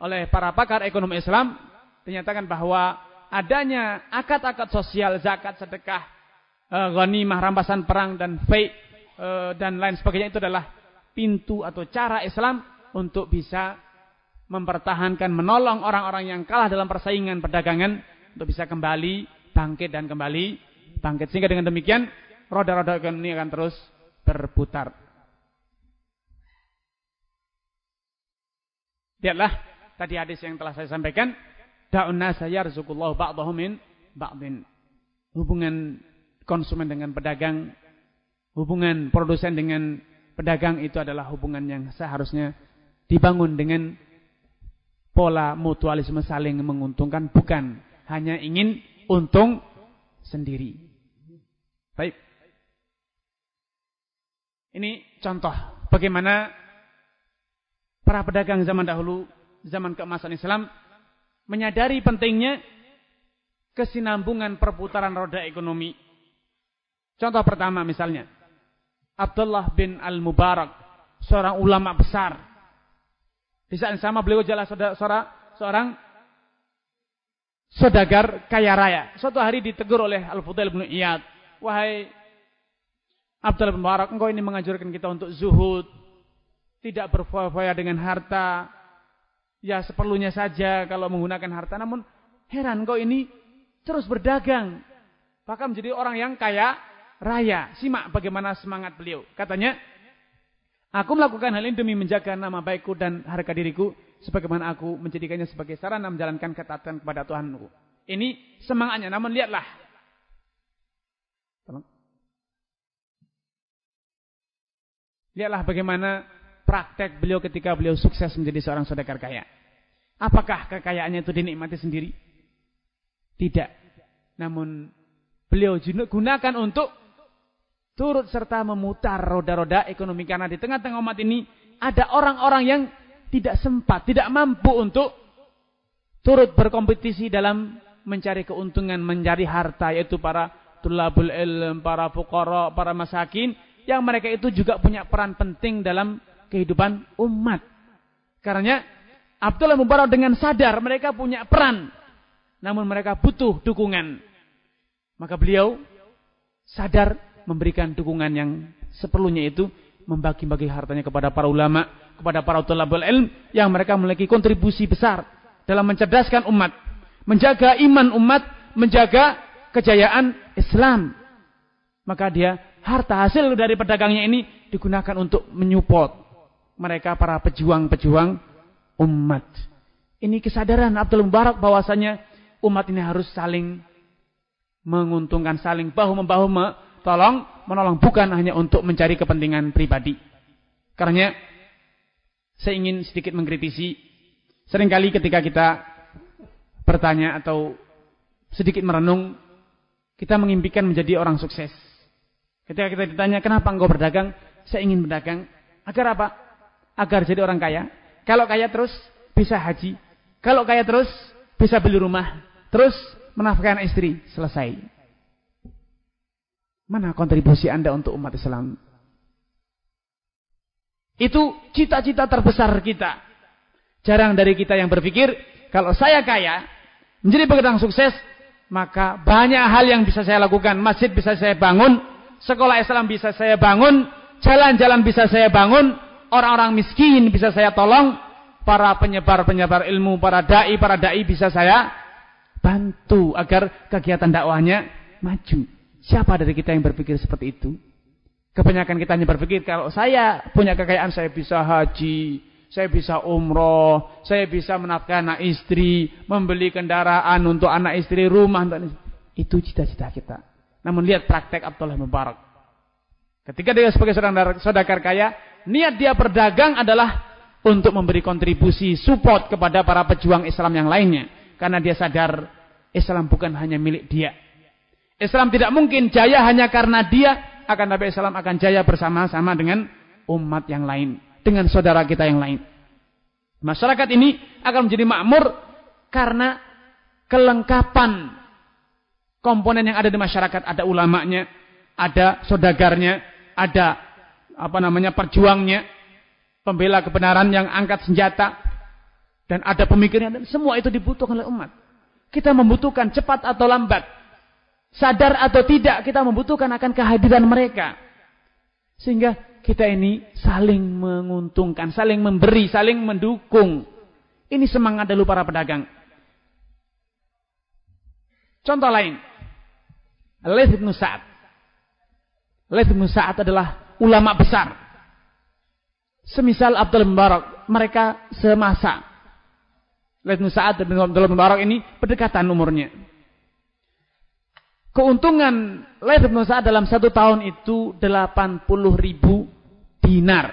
oleh para pakar ekonomi Islam dinyatakan bahwa adanya akad-akad sosial, zakat, sedekah, ghanimah, rampasan perang dan fai' dan lain sebagainya itu adalah pintu atau cara Islam untuk bisa mempertahankan, menolong orang-orang yang kalah dalam persaingan perdagangan untuk bisa kembali bangkit dan kembali bangkit. Sehingga dengan demikian roda-roda ekonomi akan terus berputar. Lihatlah tadi hadis yang telah saya sampaikan, da'unna sayarzuqullahu ba'dahum min ba'din. Hubungan konsumen dengan pedagang, hubungan produsen dengan pedagang itu adalah hubungan yang seharusnya dibangun dengan pola mutualisme saling menguntungkan, bukan hanya ingin untung sendiri. Baik. Ini contoh bagaimana para pedagang zaman dahulu, zaman keemasan Islam, menyadari pentingnya kesinambungan perputaran roda ekonomi. Contoh pertama misalnya, Abdullah bin Al-Mubarak, seorang ulama besar. Di saat sama beliau adalah seorang saudagar kaya raya. Suatu hari ditegur oleh Al-Fudail bin Iyad. Wahai Abdullah bin Mubarak, engkau ini menganjurkan kita untuk zuhud. Tidak berfoya-foya dengan harta. Ya seperlunya saja kalau menggunakan harta. Namun heran engkau ini terus berdagang. Bahkan menjadi orang yang kaya raya. Simak bagaimana semangat beliau. Katanya, aku melakukan hal ini demi menjaga nama baikku dan harga diriku, sebagaimana aku menjadikannya sebagai sarana menjalankan ketaatan kepada Tuhanku. Ini semangatnya. Namun lihatlah. Tolong. Lihatlah bagaimana praktek beliau ketika beliau sukses menjadi seorang saudagar kaya. Apakah kekayaannya itu dinikmati sendiri? Tidak. Namun beliau gunakan untuk turut serta memutar roda-roda ekonomi, karena di tengah-tengah umat ini ada orang-orang yang tidak sempat, tidak mampu untuk turut berkompetisi dalam mencari keuntungan, mencari harta, yaitu para tulabul ilm, para fuqara, para masakin, yang mereka itu juga punya peran penting dalam kehidupan umat. Karena Abdullah Mubarak dengan sadar mereka punya peran, namun mereka butuh dukungan. Maka beliau sadar memberikan dukungan yang seperlunya, itu membagi-bagi hartanya kepada para ulama, kepada para tulabul ilm yang mereka memiliki kontribusi besar dalam mencerdaskan umat, menjaga iman umat, menjaga kejayaan Islam. Maka dia, harta hasil dari pedagangnya ini digunakan untuk menyupport mereka para pejuang-pejuang umat. Ini kesadaran Abdul Mubarak bahwasanya umat ini harus saling menguntungkan, saling bahu-membahu tolong menolong, bukan hanya untuk mencari kepentingan pribadi. Karena saya ingin sedikit mengkritisi, seringkali ketika kita bertanya atau sedikit merenung, kita mengimpikan menjadi orang sukses. Ketika kita ditanya, kenapa engkau berdagang? Saya ingin berdagang. Agar apa? Agar jadi orang kaya. Kalau kaya terus bisa haji. Kalau kaya terus bisa beli rumah. Terus menafkahkan istri. Selesai. Mana kontribusi Anda untuk umat Islam? Itu cita-cita terbesar kita. Jarang dari kita yang berpikir kalau saya kaya, menjadi pedagang sukses, maka banyak hal yang bisa saya lakukan. Masjid bisa saya bangun, sekolah Islam bisa saya bangun, jalan-jalan bisa saya bangun, orang-orang miskin bisa saya tolong, para penyebar-penyebar ilmu, para dai bisa saya bantu agar kegiatan dakwahnya maju. Siapa dari kita yang berpikir seperti itu? Kebanyakan kita hanya berpikir, kalau saya punya kekayaan, saya bisa haji, saya bisa umroh, saya bisa menafkahi anak istri, membeli kendaraan untuk anak istri, rumah. Itu cita-cita kita. Namun lihat praktek Abdullah bin Mubarak. Ketika dia sebagai seorang saudagar kaya, niat dia berdagang adalah untuk memberi kontribusi, support kepada para pejuang Islam yang lainnya. Karena dia sadar, Islam bukan hanya milik dia. Islam tidak mungkin jaya hanya karena dia, akan tapi Islam akan jaya bersama-sama dengan umat yang lain, dengan saudara kita yang lain. Masyarakat ini akan menjadi makmur karena kelengkapan komponen yang ada di masyarakat. Ada ulamanya, ada saudagarnya, ada perjuangnya, pembela kebenaran yang angkat senjata, dan ada pemikirnya. Dan semua itu dibutuhkan oleh umat. Kita membutuhkan, cepat atau lambat, sadar atau tidak, kita membutuhkan akan kehadiran mereka. Sehingga kita ini saling menguntungkan, saling memberi, saling mendukung. Ini semangat dulu para pedagang. Contoh lain, Laits bin Sa'ad. Laits bin Sa'ad adalah ulama besar. Semisal Abdullah bin Mubarak, mereka semasa. Laits bin Sa'ad dan Abdullah bin Mubarak ini berdekatan umurnya. Keuntungan Laits bin Sa'ad dalam satu tahun itu 80.000 dinar.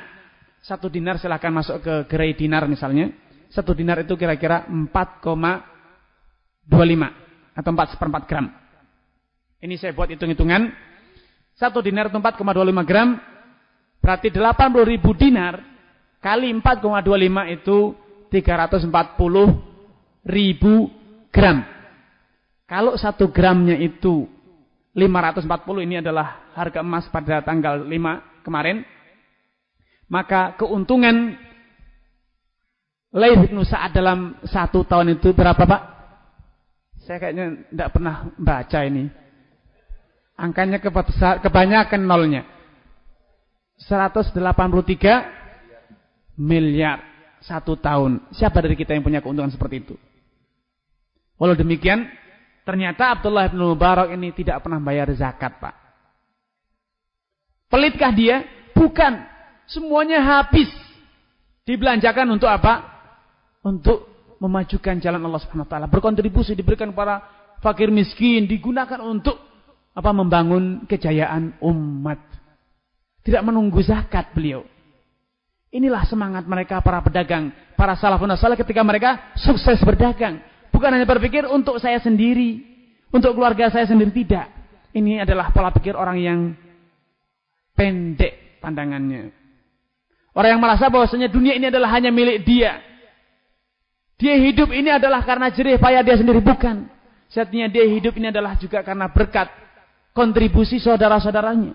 Satu dinar silahkan masuk ke gerai dinar misalnya. Satu dinar itu kira-kira 4,25 atau 4,25 gram. Ini saya buat hitung-hitungan. Satu dinar itu 4,25 gram. Berarti 80.000 dinar kali 4,25 itu 340.000 gram. Kalau 1 gramnya itu 540, ini adalah harga emas pada tanggal 5 kemarin. Maka keuntungan Laits bin Sa'ad dalam 1 tahun itu berapa, Pak? Saya kayaknya tidak pernah baca ini. Angkanya kebanyakan nolnya. 183 miliar 1 tahun. Siapa dari kita yang punya keuntungan seperti itu? Walau demikian, ternyata Abdullah bin Mubarak ini tidak pernah bayar zakat, Pak. Pelitkah dia? Bukan. Semuanya habis. Dibelanjakan untuk apa? Untuk memajukan jalan Allah Subhanahu wa taala. Berkontribusi, diberikan para fakir miskin, digunakan untuk membangun kejayaan umat. Tidak menunggu zakat beliau. Inilah semangat mereka para pedagang, para salafun salih ketika mereka sukses berdagang. Bukan hanya berpikir untuk saya sendiri, untuk keluarga saya sendiri, tidak. Ini adalah pola pikir orang yang pendek pandangannya. Orang yang merasa bahwasanya dunia ini adalah hanya milik dia. Dia hidup ini adalah karena jerih payah dia sendiri, bukan. Setiap dia hidup ini adalah juga karena berkat kontribusi saudara-saudaranya.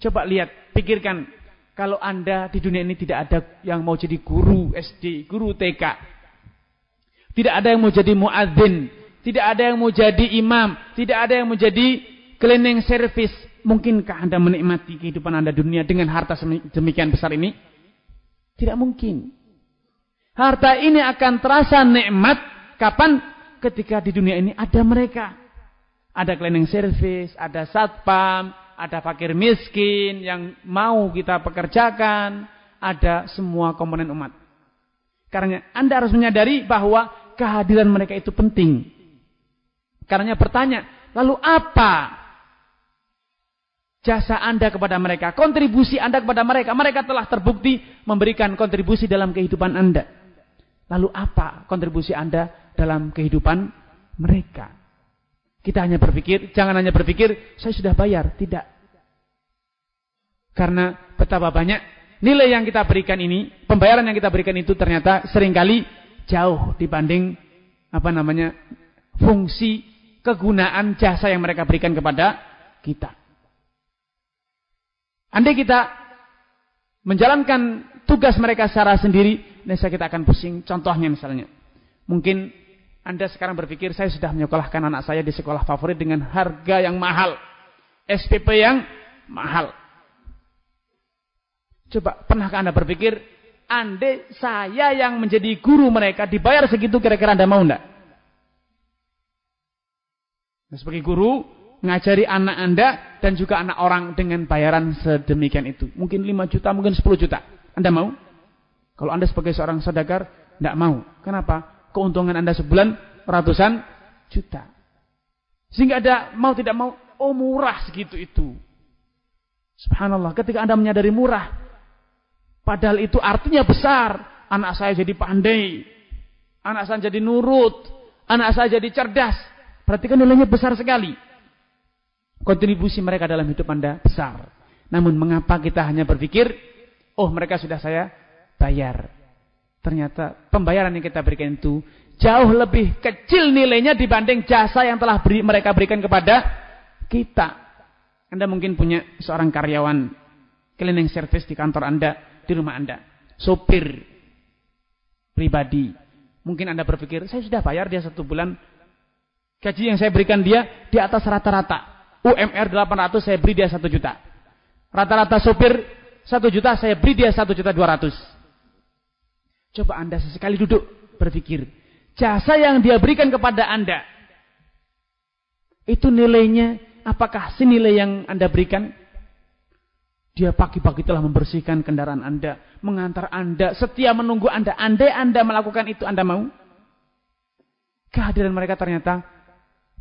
Coba lihat, pikirkan, kalau Anda di dunia ini tidak ada yang mau jadi guru SD, guru TK. Tidak ada yang mau jadi muadzin, tidak ada yang mau jadi imam, tidak ada yang mau jadi cleaning service. Mungkinkah Anda menikmati kehidupan Anda dunia dengan harta demikian besar ini? Tidak mungkin. Harta ini akan terasa nikmat kapan? Ketika di dunia ini ada mereka. Ada cleaning service, ada satpam, ada fakir miskin yang mau kita pekerjakan, ada semua komponen umat. Karena Anda harus menyadari bahwa kehadiran mereka itu penting. Karena bertanya, lalu apa jasa Anda kepada mereka, kontribusi Anda kepada mereka? Mereka telah terbukti memberikan kontribusi dalam kehidupan Anda. Lalu apa kontribusi Anda dalam kehidupan mereka? Kita hanya berpikir, jangan hanya berpikir, saya sudah bayar. Tidak. Karena betapa banyak nilai yang kita berikan ini, pembayaran yang kita berikan itu ternyata seringkali jauh dibanding fungsi kegunaan jasa yang mereka berikan kepada kita. Andai kita menjalankan tugas mereka secara sendiri, kita akan pusing. Contohnya misalnya, mungkin Anda sekarang berpikir, saya sudah menyekolahkan anak saya di sekolah favorit dengan harga yang mahal. SPP yang mahal. Coba, pernahkah Anda berpikir, andai saya yang menjadi guru mereka, dibayar segitu, kira-kira Anda mau enggak? Nah, sebagai guru, ngajari anak Anda dan juga anak orang dengan bayaran sedemikian itu. Mungkin 5 juta, mungkin 10 juta. Anda mau? Kalau Anda sebagai seorang saudagar, enggak mau. Kenapa? Keuntungan Anda sebulan ratusan juta. Sehingga Anda mau tidak mau, oh murah segitu itu. Subhanallah, ketika Anda menyadari murah, padahal itu artinya besar. Anak saya jadi pandai. Anak saya jadi nurut. Anak saya jadi cerdas. Berarti kan nilainya besar sekali. Kontribusi mereka dalam hidup Anda besar. Namun mengapa kita hanya berpikir, oh mereka sudah saya bayar. Ternyata pembayaran yang kita berikan itu jauh lebih kecil nilainya dibanding jasa yang telah mereka berikan kepada kita. Anda mungkin punya seorang karyawan cleaning service di kantor Anda, di rumah Anda. Sopir pribadi. Mungkin Anda berpikir, saya sudah bayar dia satu bulan. Gaji yang saya berikan dia di atas rata-rata. UMR 800 saya beri dia 1 juta. Rata-rata sopir 1 juta saya beri dia 1.200.000. Coba Anda sesekali duduk berpikir, jasa yang dia berikan kepada Anda, itu nilainya, apakah senilai yang Anda berikan? Dia pagi-pagi telah membersihkan kendaraan Anda, mengantar Anda, setia menunggu Anda. Andai Anda melakukan itu, Anda mau? Kehadiran mereka ternyata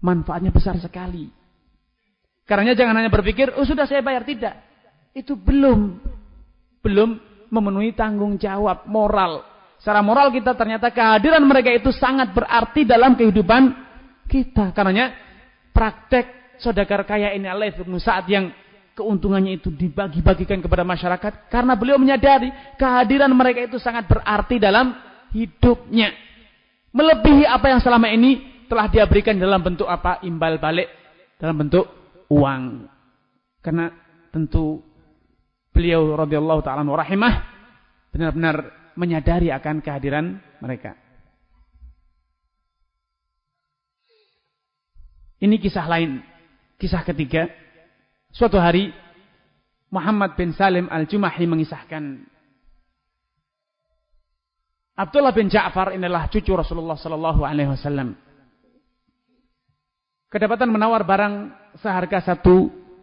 manfaatnya besar sekali. Karena jangan hanya berpikir, oh sudah saya bayar, tidak. Itu belum memenuhi tanggung jawab moral. Secara moral kita ternyata kehadiran mereka itu sangat berarti dalam kehidupan kita. Karenanya praktek saudagar kaya ini Laits bin Sa'ad yang keuntungannya itu dibagi-bagikan kepada masyarakat. Karena beliau menyadari kehadiran mereka itu sangat berarti dalam hidupnya. Melebihi apa yang selama ini telah dia berikan dalam bentuk apa? Imbal balik. Dalam bentuk uang. Karena tentu beliau radhiyallahu ta'ala wa rahimah benar-benar menyadari akan kehadiran mereka. Ini kisah lain. Kisah ketiga. Suatu hari, Muhammad bin Salim Al-Jumahi mengisahkan. Abdullah bin Ja'far inilah cucu Rasulullah SAW. Kedapatan menawar barang seharga 1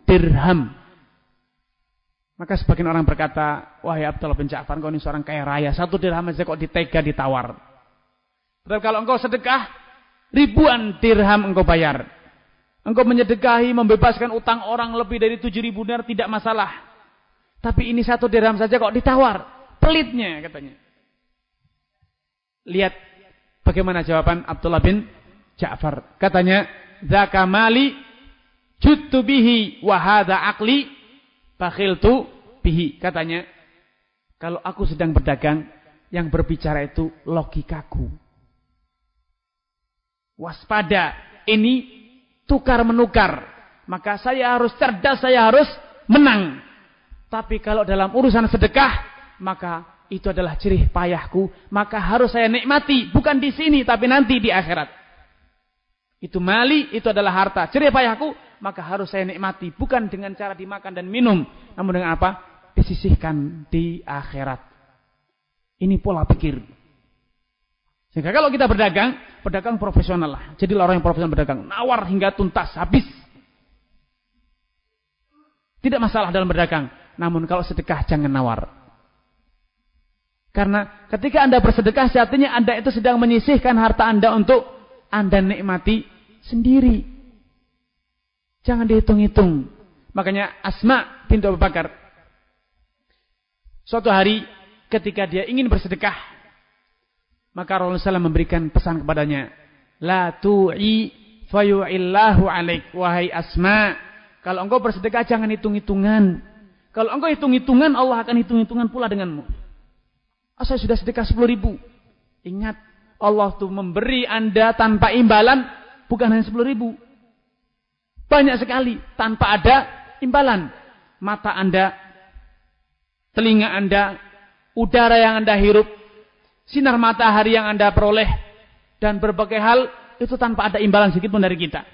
dirham. Maka sebagian orang berkata, wahai Abdullah bin Ja'far, engkau ini seorang kaya raya. 1 dirham aja kok ditega ditawar. Padahal kalau engkau sedekah, ribuan dirham engkau bayar. Engkau menyedekahi, membebaskan utang orang lebih dari 7.000 dinar, tidak masalah. Tapi ini 1 dirham saja kok ditawar. Pelitnya katanya. Lihat bagaimana jawaban Abdullah bin Ja'far. Katanya, Zaka mali juttu bihi wa hadza aqli. Bakhiltu bihi. Katanya, kalau aku sedang berdagang, yang berbicara itu logikaku. Waspada, ini tukar-menukar. Maka saya harus cerdas, saya harus menang. Tapi kalau dalam urusan sedekah, maka itu adalah jerih payahku. Maka harus saya nikmati, bukan di sini, tapi nanti di akhirat. Itu mali, itu adalah harta. Jerih payahku, maka harus saya nikmati, bukan dengan cara dimakan dan minum, namun dengan apa? Disisihkan di akhirat. Ini pola pikir. Sehingga kalau kita berdagang profesional lah. Jadilah orang yang profesional berdagang, nawar hingga tuntas, habis. Tidak masalah dalam berdagang, namun kalau sedekah jangan nawar. Karena ketika Anda bersedekah, sejatinya Anda itu sedang menyisihkan harta Anda untuk Anda nikmati sendiri. Jangan dihitung-hitung. Makanya Asma bintu Abu Bakar. Suatu hari ketika dia ingin bersedekah, maka Rasulullah memberikan pesan kepadanya. La tu'i fayu'illahu alaik. Wahai Asma, kalau engkau bersedekah jangan hitung-hitungan. Kalau engkau hitung-hitungan, Allah akan hitung-hitungan pula denganmu. Oh, saya sudah sedekah 10.000. Ingat, Allah tuh memberi Anda tanpa imbalan, bukan hanya 10.000. Banyak sekali tanpa ada imbalan. Mata Anda, telinga Anda, udara yang Anda hirup, sinar matahari yang Anda peroleh, dan berbagai hal itu tanpa ada imbalan sedikit pun dari kita.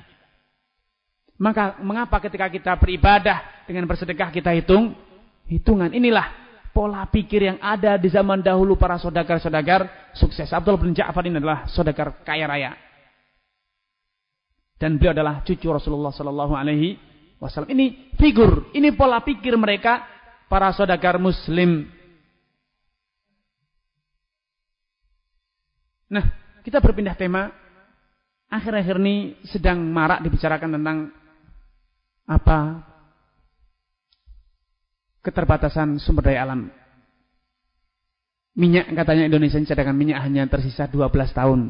Maka mengapa ketika kita beribadah dengan bersedekah kita hitungan? Inilah pola pikir yang ada di zaman dahulu para saudagar-saudagar sukses. Abdullah bin Ja'far ini adalah saudagar kaya raya. Dan beliau adalah cucu Rasulullah sallallahu alaihi wasallam. Ini figur, ini pola pikir mereka para saudagar muslim. Nah, kita berpindah tema. Akhir-akhir ini sedang marak dibicarakan tentang apa? Keterbatasan sumber daya alam. Minyak, katanya Indonesia ini cadangan minyak hanya tersisa 12 tahun.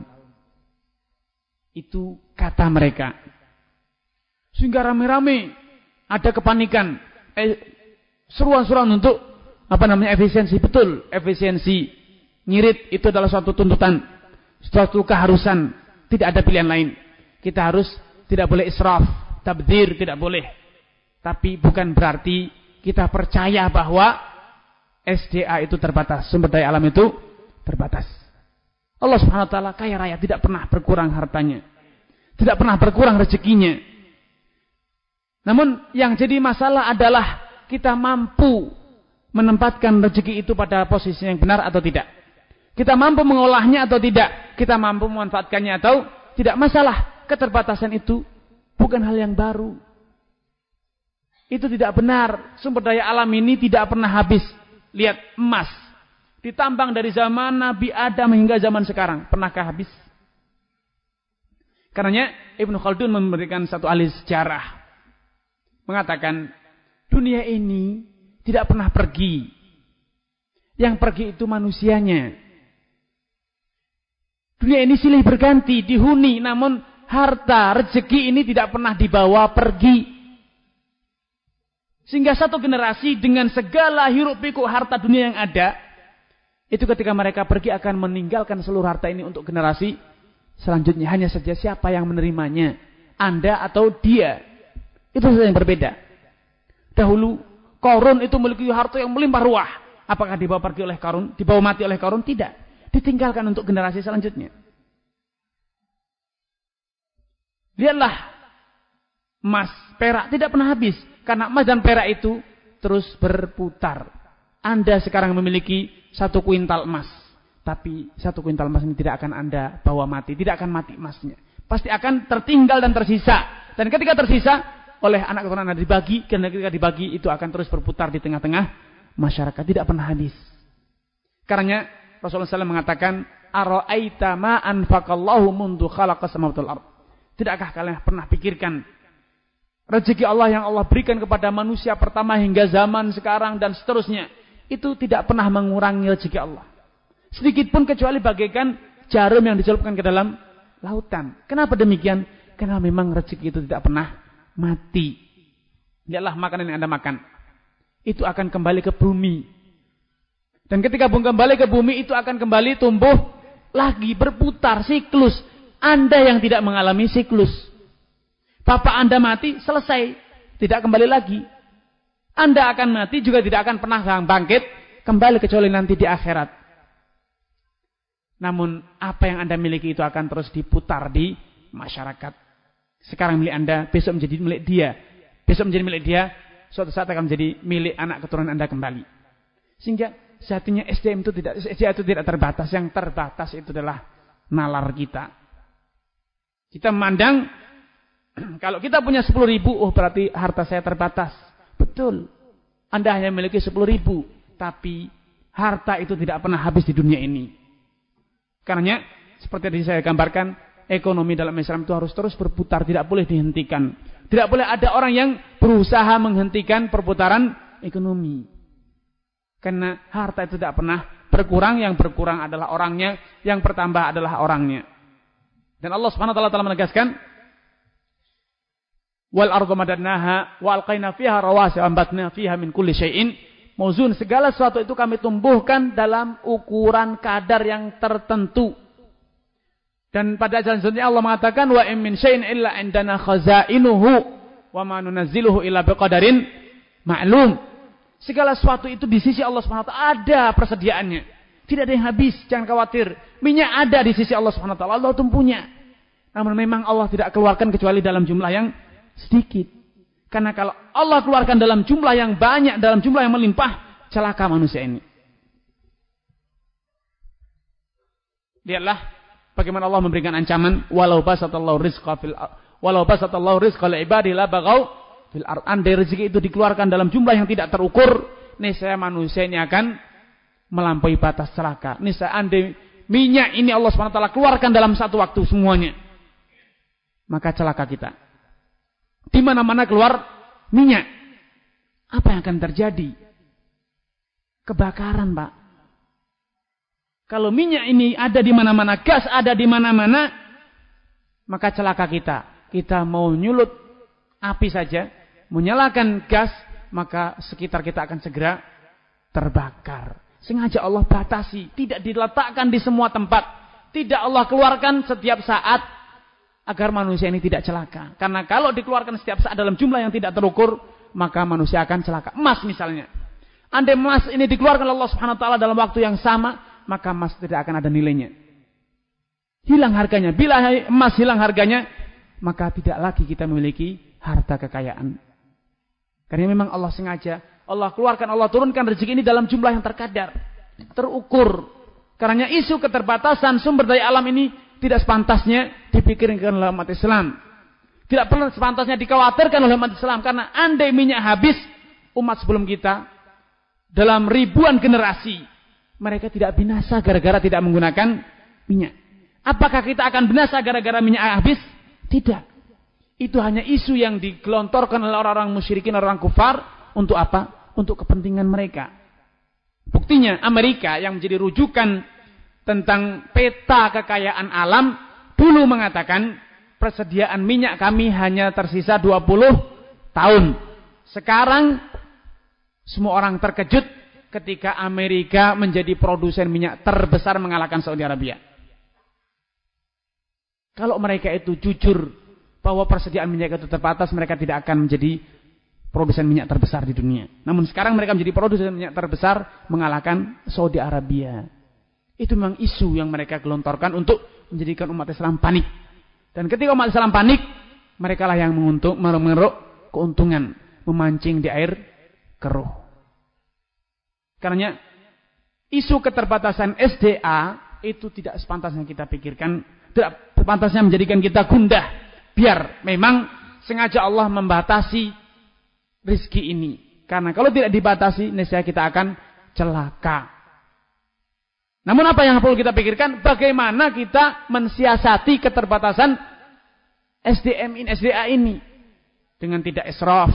Itu kata mereka. Sehingga rame-rame ada kepanikan, seruan-seruan untuk efisiensi. Betul, efisiensi ngirit itu adalah suatu tuntutan, suatu keharusan. Tidak ada pilihan lain. Kita harus, tidak boleh israf, tabdir, tidak boleh. Tapi bukan berarti kita percaya bahwa SDA itu terbatas. Sumber daya alam itu terbatas. Allah Subhanahu Wa Taala kaya raya, tidak pernah berkurang hartanya. Tidak pernah berkurang rezekinya. Namun yang jadi masalah adalah kita mampu menempatkan rezeki itu pada posisi yang benar atau tidak. Kita mampu mengolahnya atau tidak. Kita mampu memanfaatkannya atau tidak. Masalah keterbatasan itu bukan hal yang baru. Itu tidak benar. Sumber daya alam ini tidak pernah habis. Lihat emas. Ditambang dari zaman Nabi Adam hingga zaman sekarang. Pernahkah habis? Karenanya Ibn Khaldun memberikan satu ahli sejarah. Mengatakan dunia ini tidak pernah pergi. Yang pergi itu manusianya. Dunia ini silih berganti, dihuni, namun harta, rezeki ini tidak pernah dibawa pergi. Sehingga satu generasi dengan segala hiruk pikuk harta dunia yang ada, itu ketika mereka pergi akan meninggalkan seluruh harta ini untuk generasi selanjutnya. Hanya saja siapa yang menerimanya, Anda atau dia. Itu saja yang berbeda. Dahulu, Qarun itu memiliki harta yang melimpah ruah. Apakah dibawa pergi oleh Qarun? Dibawa mati oleh Qarun? Tidak. Ditinggalkan untuk generasi selanjutnya. Lihatlah emas, perak tidak pernah habis. Karena emas dan perak itu terus berputar. Anda sekarang memiliki 1 kuintal emas. Tapi 1 kuintal emas ini tidak akan Anda bawa mati. Tidak akan mati emasnya. Pasti akan tertinggal dan tersisa. Dan ketika tersisa, oleh anak keturunan Anda dibagi. Karena ketika dibagi, itu akan terus berputar di tengah-tengah masyarakat. Tidak pernah habis. Karena Rasulullah SAW mengatakan, "Ara'aita ma anfaqallahu mundu khalaqas samawati wal ardh." Tidakkah kalian pernah pikirkan rezeki Allah yang Allah berikan kepada manusia pertama hingga zaman sekarang dan seterusnya, itu tidak pernah mengurangi rezeki Allah. Sedikit pun, kecuali bagaikan jarum yang dicelupkan ke dalam lautan. Kenapa demikian? Karena memang rezeki itu tidak pernah mati. Lihatlah makanan yang Anda makan. Itu akan kembali ke bumi. Dan ketika kembali ke bumi, itu akan kembali tumbuh lagi, berputar, siklus. Anda yang tidak mengalami siklus. Bapak Anda mati, selesai. Tidak kembali lagi. Anda akan mati juga tidak akan pernah bangkit kembali, kecuali nanti di akhirat. Namun apa yang Anda miliki itu akan terus diputar di masyarakat. Sekarang milik Anda, besok menjadi milik dia. Besok menjadi milik dia, suatu saat akan menjadi milik anak keturunan Anda kembali. Sehingga sejatinya SDA itu tidak terbatas. Yang terbatas itu adalah nalar kita. Kita memandang, kalau kita punya 10.000, berarti harta saya terbatas. Betul. Anda hanya memiliki 10.000. Tapi harta itu tidak pernah habis di dunia ini. Karena seperti yang saya gambarkan, ekonomi dalam Islam itu harus terus berputar. Tidak boleh dihentikan. Tidak boleh ada orang yang berusaha menghentikan perputaran ekonomi. Karena harta itu tidak pernah berkurang. Yang berkurang adalah orangnya. Yang bertambah adalah orangnya. Dan Allah Subhanahu wa taala menegaskan, "Wal ardha madannaha wa alqaina fiha rawasiya wa ambatna fiha min kulli syai'in mauzun." Segala sesuatu itu kami tumbuhkan dalam ukuran kadar yang tertentu. Dan pada ajaran selanjutnya Allah mengatakan, "Wa in min syai'in illa 'indana khazainuhu wa ma nunazziluhu illa biqadarin ma'lum." Segala sesuatu itu di sisi Allah SWT ada persediaannya. Tidak ada yang habis, jangan khawatir. Minyak ada di sisi Allah Subhanahu wa taala. Allah punya. Namun memang Allah tidak keluarkan kecuali dalam jumlah yang sedikit. Karena kalau Allah keluarkan dalam jumlah yang banyak, dalam jumlah yang melimpah, celaka manusia ini. Lihatlah bagaimana Allah memberikan ancaman, walau basatallahu rizqa fil ibadi la baghaw fil ard. Andai rezeki itu dikeluarkan dalam jumlah yang tidak terukur, niscaya manusianya akan melampaui batas celaka. Niscaya andai minyak ini Allah Subhanahu wa taala keluarkan dalam satu waktu semuanya, maka celaka kita. Di mana-mana keluar minyak. Apa yang akan terjadi? Kebakaran, Pak. Kalau minyak ini ada di mana-mana, gas ada di mana-mana, maka celaka kita. Kita mau nyulut api saja, menyalakan gas, maka sekitar kita akan segera terbakar. Sengaja Allah batasi, tidak diletakkan di semua tempat, tidak Allah keluarkan setiap saat agar manusia ini tidak celaka. Karena kalau dikeluarkan setiap saat dalam jumlah yang tidak terukur, maka manusia akan celaka. Emas misalnya, andai emas ini dikeluarkan Allah Subhanahu wa taala dalam waktu yang sama, maka emas tidak akan ada nilainya. Hilang harganya. Bila emas hilang harganya, maka tidak lagi kita memiliki harta kekayaan. Karena memang Allah sengaja, Allah keluarkan, Allah turunkan rezeki ini dalam jumlah yang terkadar, terukur. Karena isu keterbatasan sumber daya alam ini tidak sepantasnya dipikirkan oleh umat Islam. Tidak perlu sepantasnya dikhawatirkan oleh umat Islam. Karena andai minyak habis, umat sebelum kita dalam ribuan generasi, mereka tidak binasa gara-gara tidak menggunakan minyak. Apakah kita akan binasa gara-gara minyak habis? Tidak. Itu hanya isu yang digelontorkan oleh orang-orang musyrikin, orang-orang kufar. Untuk apa? Untuk kepentingan mereka. Buktinya Amerika yang menjadi rujukan tentang peta kekayaan alam dulu mengatakan persediaan minyak kami hanya tersisa 20 tahun. Sekarang semua orang terkejut ketika Amerika menjadi produsen minyak terbesar mengalahkan Saudi Arabia. Kalau mereka itu jujur bahwa persediaan minyak itu terbatas, mereka tidak akan menjadi produsen minyak terbesar di dunia. Namun sekarang mereka menjadi produsen minyak terbesar mengalahkan Saudi Arabia. Itu memang isu yang mereka gelontorkan untuk menjadikan umat Islam panik. Dan ketika umat Islam panik, mereka lah yang meraup keuntungan, memancing di air keruh. Karena isu keterbatasan SDA itu tidak sepantasnya kita pikirkan, tidak sepantasnya menjadikan kita gundah. Biar memang sengaja Allah membatasi rizki ini. Karena kalau tidak dibatasi, niscaya kita akan celaka. Namun apa yang perlu kita pikirkan? Bagaimana kita mensiasati keterbatasan SDA ini. Dengan tidak israf.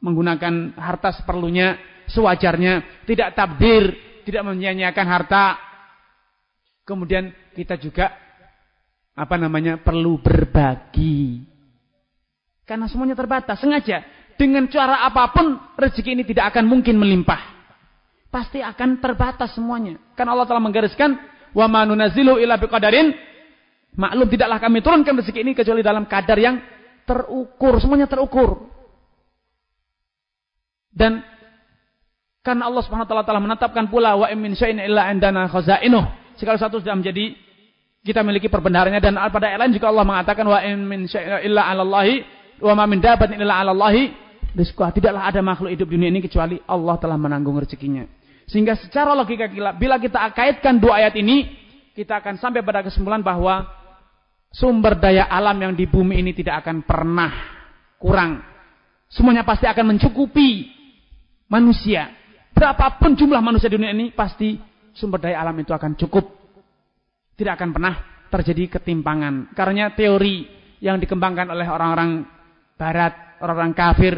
Menggunakan harta seperlunya, sewajarnya. Tidak tabdir. Tidak menyia-nyiakan harta. Kemudian kita juga perlu berbagi. Karena semuanya terbatas. Sengaja. Dengan cara apapun, rezeki ini tidak akan mungkin melimpah. Pasti akan terbatas semuanya. Karena Allah telah menggariskan, wa ma nunazzilu illa biqadarin ma'lum, tidaklah kami turunkan rezeki ini kecuali dalam kadar yang terukur. Semuanya terukur. Dan karena Allah Subhanahu wa taala telah menetapkan pula wa min syai'in illa 'indana khazainuh. Segala satu sudah menjadi kita miliki perbendaharanya, dan pada ayat lain juga Allah mengatakan wa min syai'in illa 'ala Allahi wa ma min dabbatin illa 'ala Allahi rizquha. Tidaklah ada makhluk hidup di dunia ini kecuali Allah telah menanggung rezekinya. Sehingga secara logika bila kita kaitkan dua ayat ini, kita akan sampai pada kesimpulan bahwa sumber daya alam yang di bumi ini tidak akan pernah kurang. Semuanya pasti akan mencukupi manusia. Berapapun jumlah manusia di dunia ini, pasti sumber daya alam itu akan cukup. Tidak akan pernah terjadi ketimpangan. Karena teori yang dikembangkan oleh orang-orang Barat, orang-orang kafir,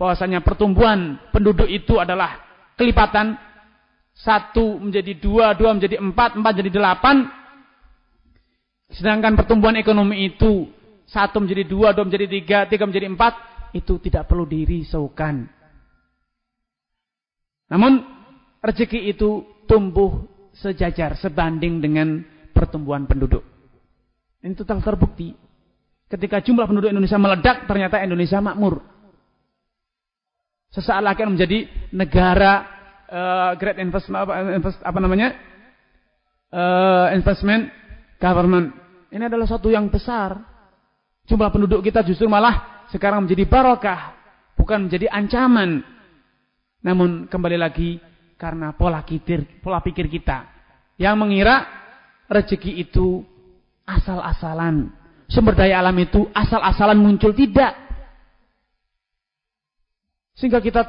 bahwasanya pertumbuhan penduduk itu adalah kelipatan, 1 menjadi 2, 2 menjadi 4, 4 jadi 8. Sedangkan pertumbuhan ekonomi itu 1 menjadi 2, 2 menjadi 3, 3 menjadi 4, itu tidak perlu dirisaukan. Namun rezeki itu tumbuh sejajar, sebanding dengan pertumbuhan penduduk. Ini total terbukti. Ketika jumlah penduduk Indonesia meledak, ternyata Indonesia makmur. Sesaat lagi menjadi negara great investment, investment government. Ini adalah suatu yang besar. Jumlah penduduk kita justru malah sekarang menjadi barokah, bukan menjadi ancaman. Namun kembali lagi karena pola pikir kita yang mengira rezeki itu asal-asalan, sumber daya alam itu asal-asalan muncul, tidak. Sehingga kita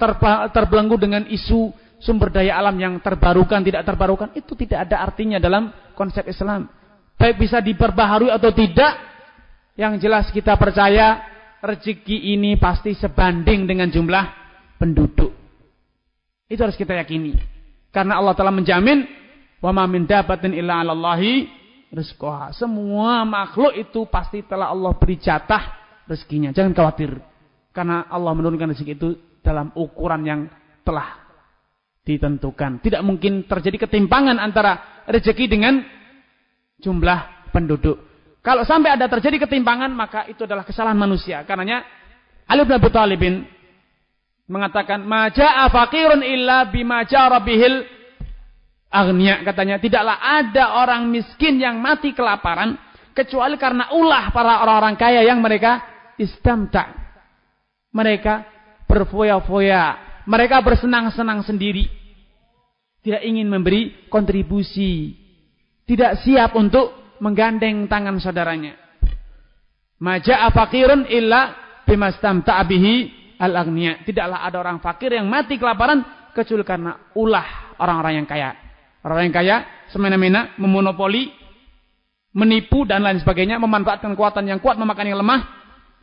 terbelenggu dengan isu sumber daya alam yang terbarukan, tidak terbarukan, itu tidak ada artinya dalam konsep Islam. Baik bisa diperbaharui atau tidak, yang jelas kita percaya rezeki ini pasti sebanding dengan jumlah penduduk. Itu harus kita yakini. Karena Allah telah menjamin, wa ma min dabbatin illa 'ala Allahi rizqaha. Semua makhluk itu pasti telah Allah beri jatah rezekinya. Jangan khawatir. Karena Allah menurunkan rezeki itu dalam ukuran yang telah ditentukan. Tidak mungkin terjadi ketimpangan antara rezeki dengan jumlah penduduk. Kalau sampai ada terjadi ketimpangan, maka itu adalah kesalahan manusia. Karenanya Ali bin Abi Thalib mengatakan, "Ma jaa faqirun illa bima jara bihil aghnia." Katanya, tidaklah ada orang miskin yang mati kelaparan kecuali karena ulah para orang-orang kaya yang mereka istamta. Mereka berfoya-foya. Mereka bersenang-senang sendiri. Tidak ingin memberi kontribusi. Tidak siap untuk menggandeng tangan saudaranya. Maja'a faqirun illa bimastamta'a bihi al-aghnia. Tidaklah ada orang fakir yang mati kelaparan kecuali karena ulah orang-orang yang kaya. Orang-orang yang kaya semena-mena memonopoli, menipu dan lain sebagainya, memanfaatkan kekuatan yang kuat, memakan yang lemah,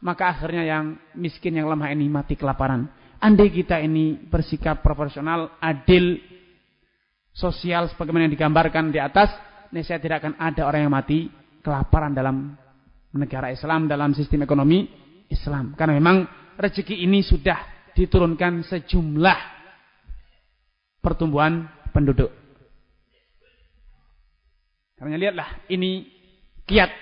maka akhirnya yang miskin yang lemah ini mati kelaparan. Andai kita ini bersikap profesional, adil, sosial sebagaimana yang digambarkan di atas, Indonesia tidak akan ada orang yang mati kelaparan dalam negara Islam, dalam sistem ekonomi Islam. Karena memang rezeki ini sudah diturunkan sejumlah pertumbuhan penduduk. Karena lihatlah, ini kiat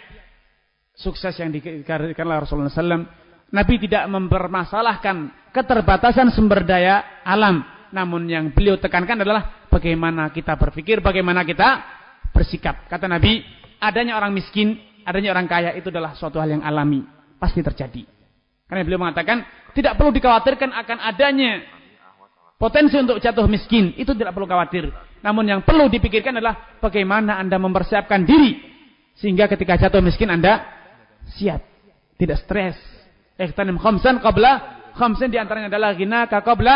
sukses yang diberikan oleh Rasulullah SAW. Nabi tidak mempermasalahkan keterbatasan sumber daya alam. Namun yang beliau tekankan adalah bagaimana kita berpikir, bagaimana kita bersikap. Kata Nabi, adanya orang miskin, adanya orang kaya itu adalah suatu hal yang alami. Pasti terjadi. Karena beliau mengatakan, tidak perlu dikhawatirkan akan adanya potensi untuk jatuh miskin. Itu tidak perlu khawatir. Namun yang perlu dipikirkan adalah bagaimana Anda mempersiapkan diri. Sehingga ketika jatuh miskin Anda siap. Tidak stres. Ikhtanim khamsan qabla khamsin, diantaranya adalah ghinaka qabla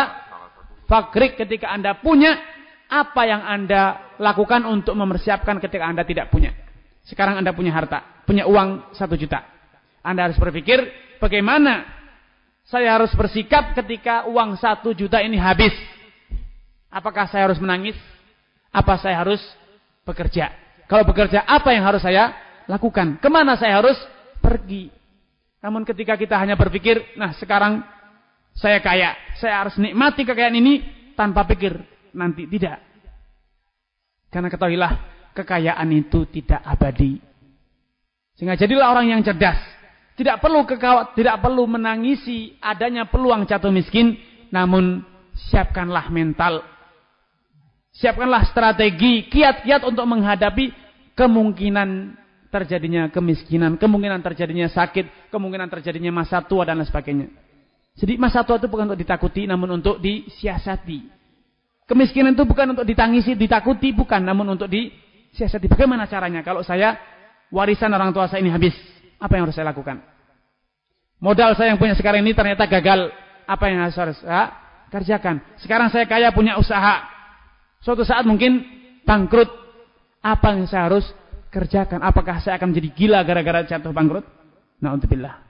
fakrik. Ketika Anda punya, apa yang Anda lakukan untuk mempersiapkan ketika Anda tidak punya. Sekarang Anda punya harta, punya uang 1 juta. Anda harus berpikir, bagaimana saya harus bersikap ketika uang 1 juta ini habis. Apakah saya harus menangis? Apa saya harus bekerja? Kalau bekerja, apa yang harus saya lakukan? Kemana saya harus pergi? Namun ketika kita hanya berpikir, nah sekarang saya kaya, saya harus nikmati kekayaan ini tanpa pikir nanti, tidak. Karena ketahuilah, kekayaan itu tidak abadi. Sehingga jadilah orang yang cerdas. Tidak perlu menangisi adanya peluang jatuh miskin, namun siapkanlah mental. Siapkanlah strategi, kiat-kiat untuk menghadapi kemungkinan terjadinya kemiskinan, kemungkinan terjadinya sakit, kemungkinan terjadinya masa tua dan lain sebagainya. Jadi masa tua itu bukan untuk ditakuti, namun untuk disiasati. Kemiskinan itu bukan untuk ditangisi, ditakuti, bukan, namun untuk disiasati. Bagaimana caranya? Kalau saya, warisan orang tua saya ini habis, apa yang harus saya lakukan? Modal saya yang punya sekarang ini ternyata gagal, apa yang harus saya kerjakan? Sekarang saya kaya, punya usaha, suatu saat mungkin bangkrut, apa yang saya harus kerjakan? Apakah saya akan menjadi gila gara-gara jatuh bangkrut? Na'udzubillah.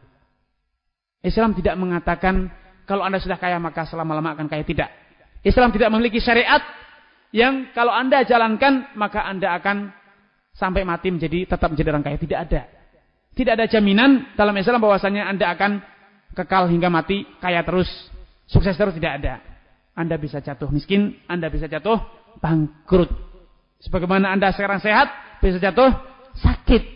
Islam tidak mengatakan kalau Anda sudah kaya maka selama-lama akan kaya, tidak. Islam tidak memiliki syariat yang kalau Anda jalankan maka Anda akan sampai mati tetap menjadi orang kaya, tidak ada. Tidak ada jaminan dalam Islam bahwasanya Anda akan kekal hingga mati kaya terus, sukses terus, tidak ada. Anda bisa jatuh miskin, Anda bisa jatuh bangkrut. Sebagaimana Anda sekarang sehat, bisa jatuh sakit.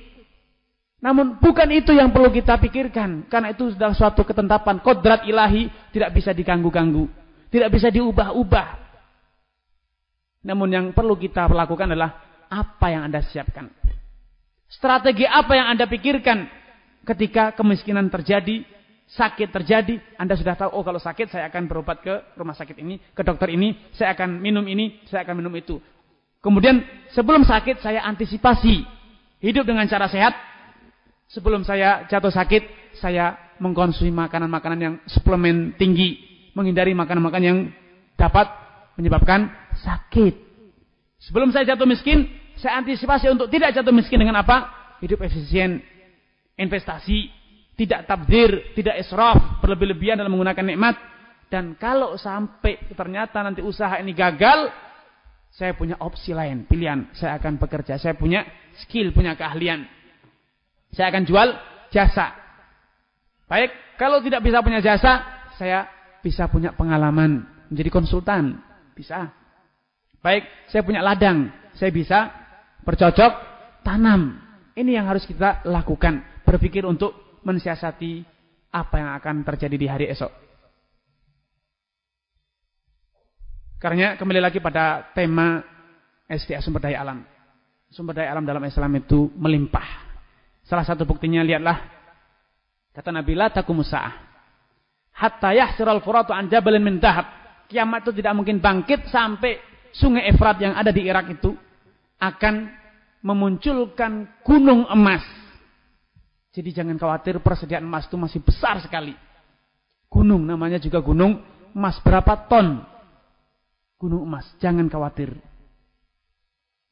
Namun bukan itu yang perlu kita pikirkan. Karena itu adalah suatu ketetapan kodrat ilahi, tidak bisa diganggu-ganggu, tidak bisa diubah-ubah. Namun yang perlu kita lakukan adalah apa yang Anda siapkan? Strategi apa yang Anda pikirkan ketika kemiskinan terjadi, sakit terjadi? Anda sudah tahu, oh kalau sakit saya akan berobat ke rumah sakit ini, ke dokter ini, saya akan minum ini, saya akan minum itu. Kemudian sebelum sakit saya antisipasi, hidup dengan cara sehat. Sebelum saya jatuh sakit, saya mengkonsumsi makanan-makanan yang suplemen tinggi, menghindari makanan-makanan yang dapat menyebabkan sakit. Sebelum saya jatuh miskin, saya antisipasi untuk tidak jatuh miskin dengan apa? Hidup efisien, investasi, tidak tabdir, tidak israf, berlebih-lebihan dalam menggunakan nikmat. Dan kalau sampai ternyata nanti usaha ini gagal, saya punya opsi lain, pilihan. Saya akan bekerja, saya punya skill, punya keahlian. Saya akan jual jasa. Baik, kalau tidak bisa punya jasa, saya bisa punya pengalaman. Menjadi konsultan, bisa. Baik, saya punya ladang. Saya bisa bercocok, tanam. Ini yang harus kita lakukan. Berpikir untuk mensiasati apa yang akan terjadi di hari esok. Karena kembali lagi pada tema SDA sumber daya alam. Sumber daya alam dalam Islam itu melimpah. Salah satu buktinya, lihatlah kata Nabi, la taqumus saah hatta yahsiral furatu an jabalin min dahab. Kiamat itu tidak mungkin bangkit sampai sungai Efrat yang ada di Irak itu akan memunculkan gunung emas. Jadi jangan khawatir, persediaan emas itu masih besar sekali. Gunung, namanya juga gunung emas, berapa ton gunung emas. Jangan khawatir.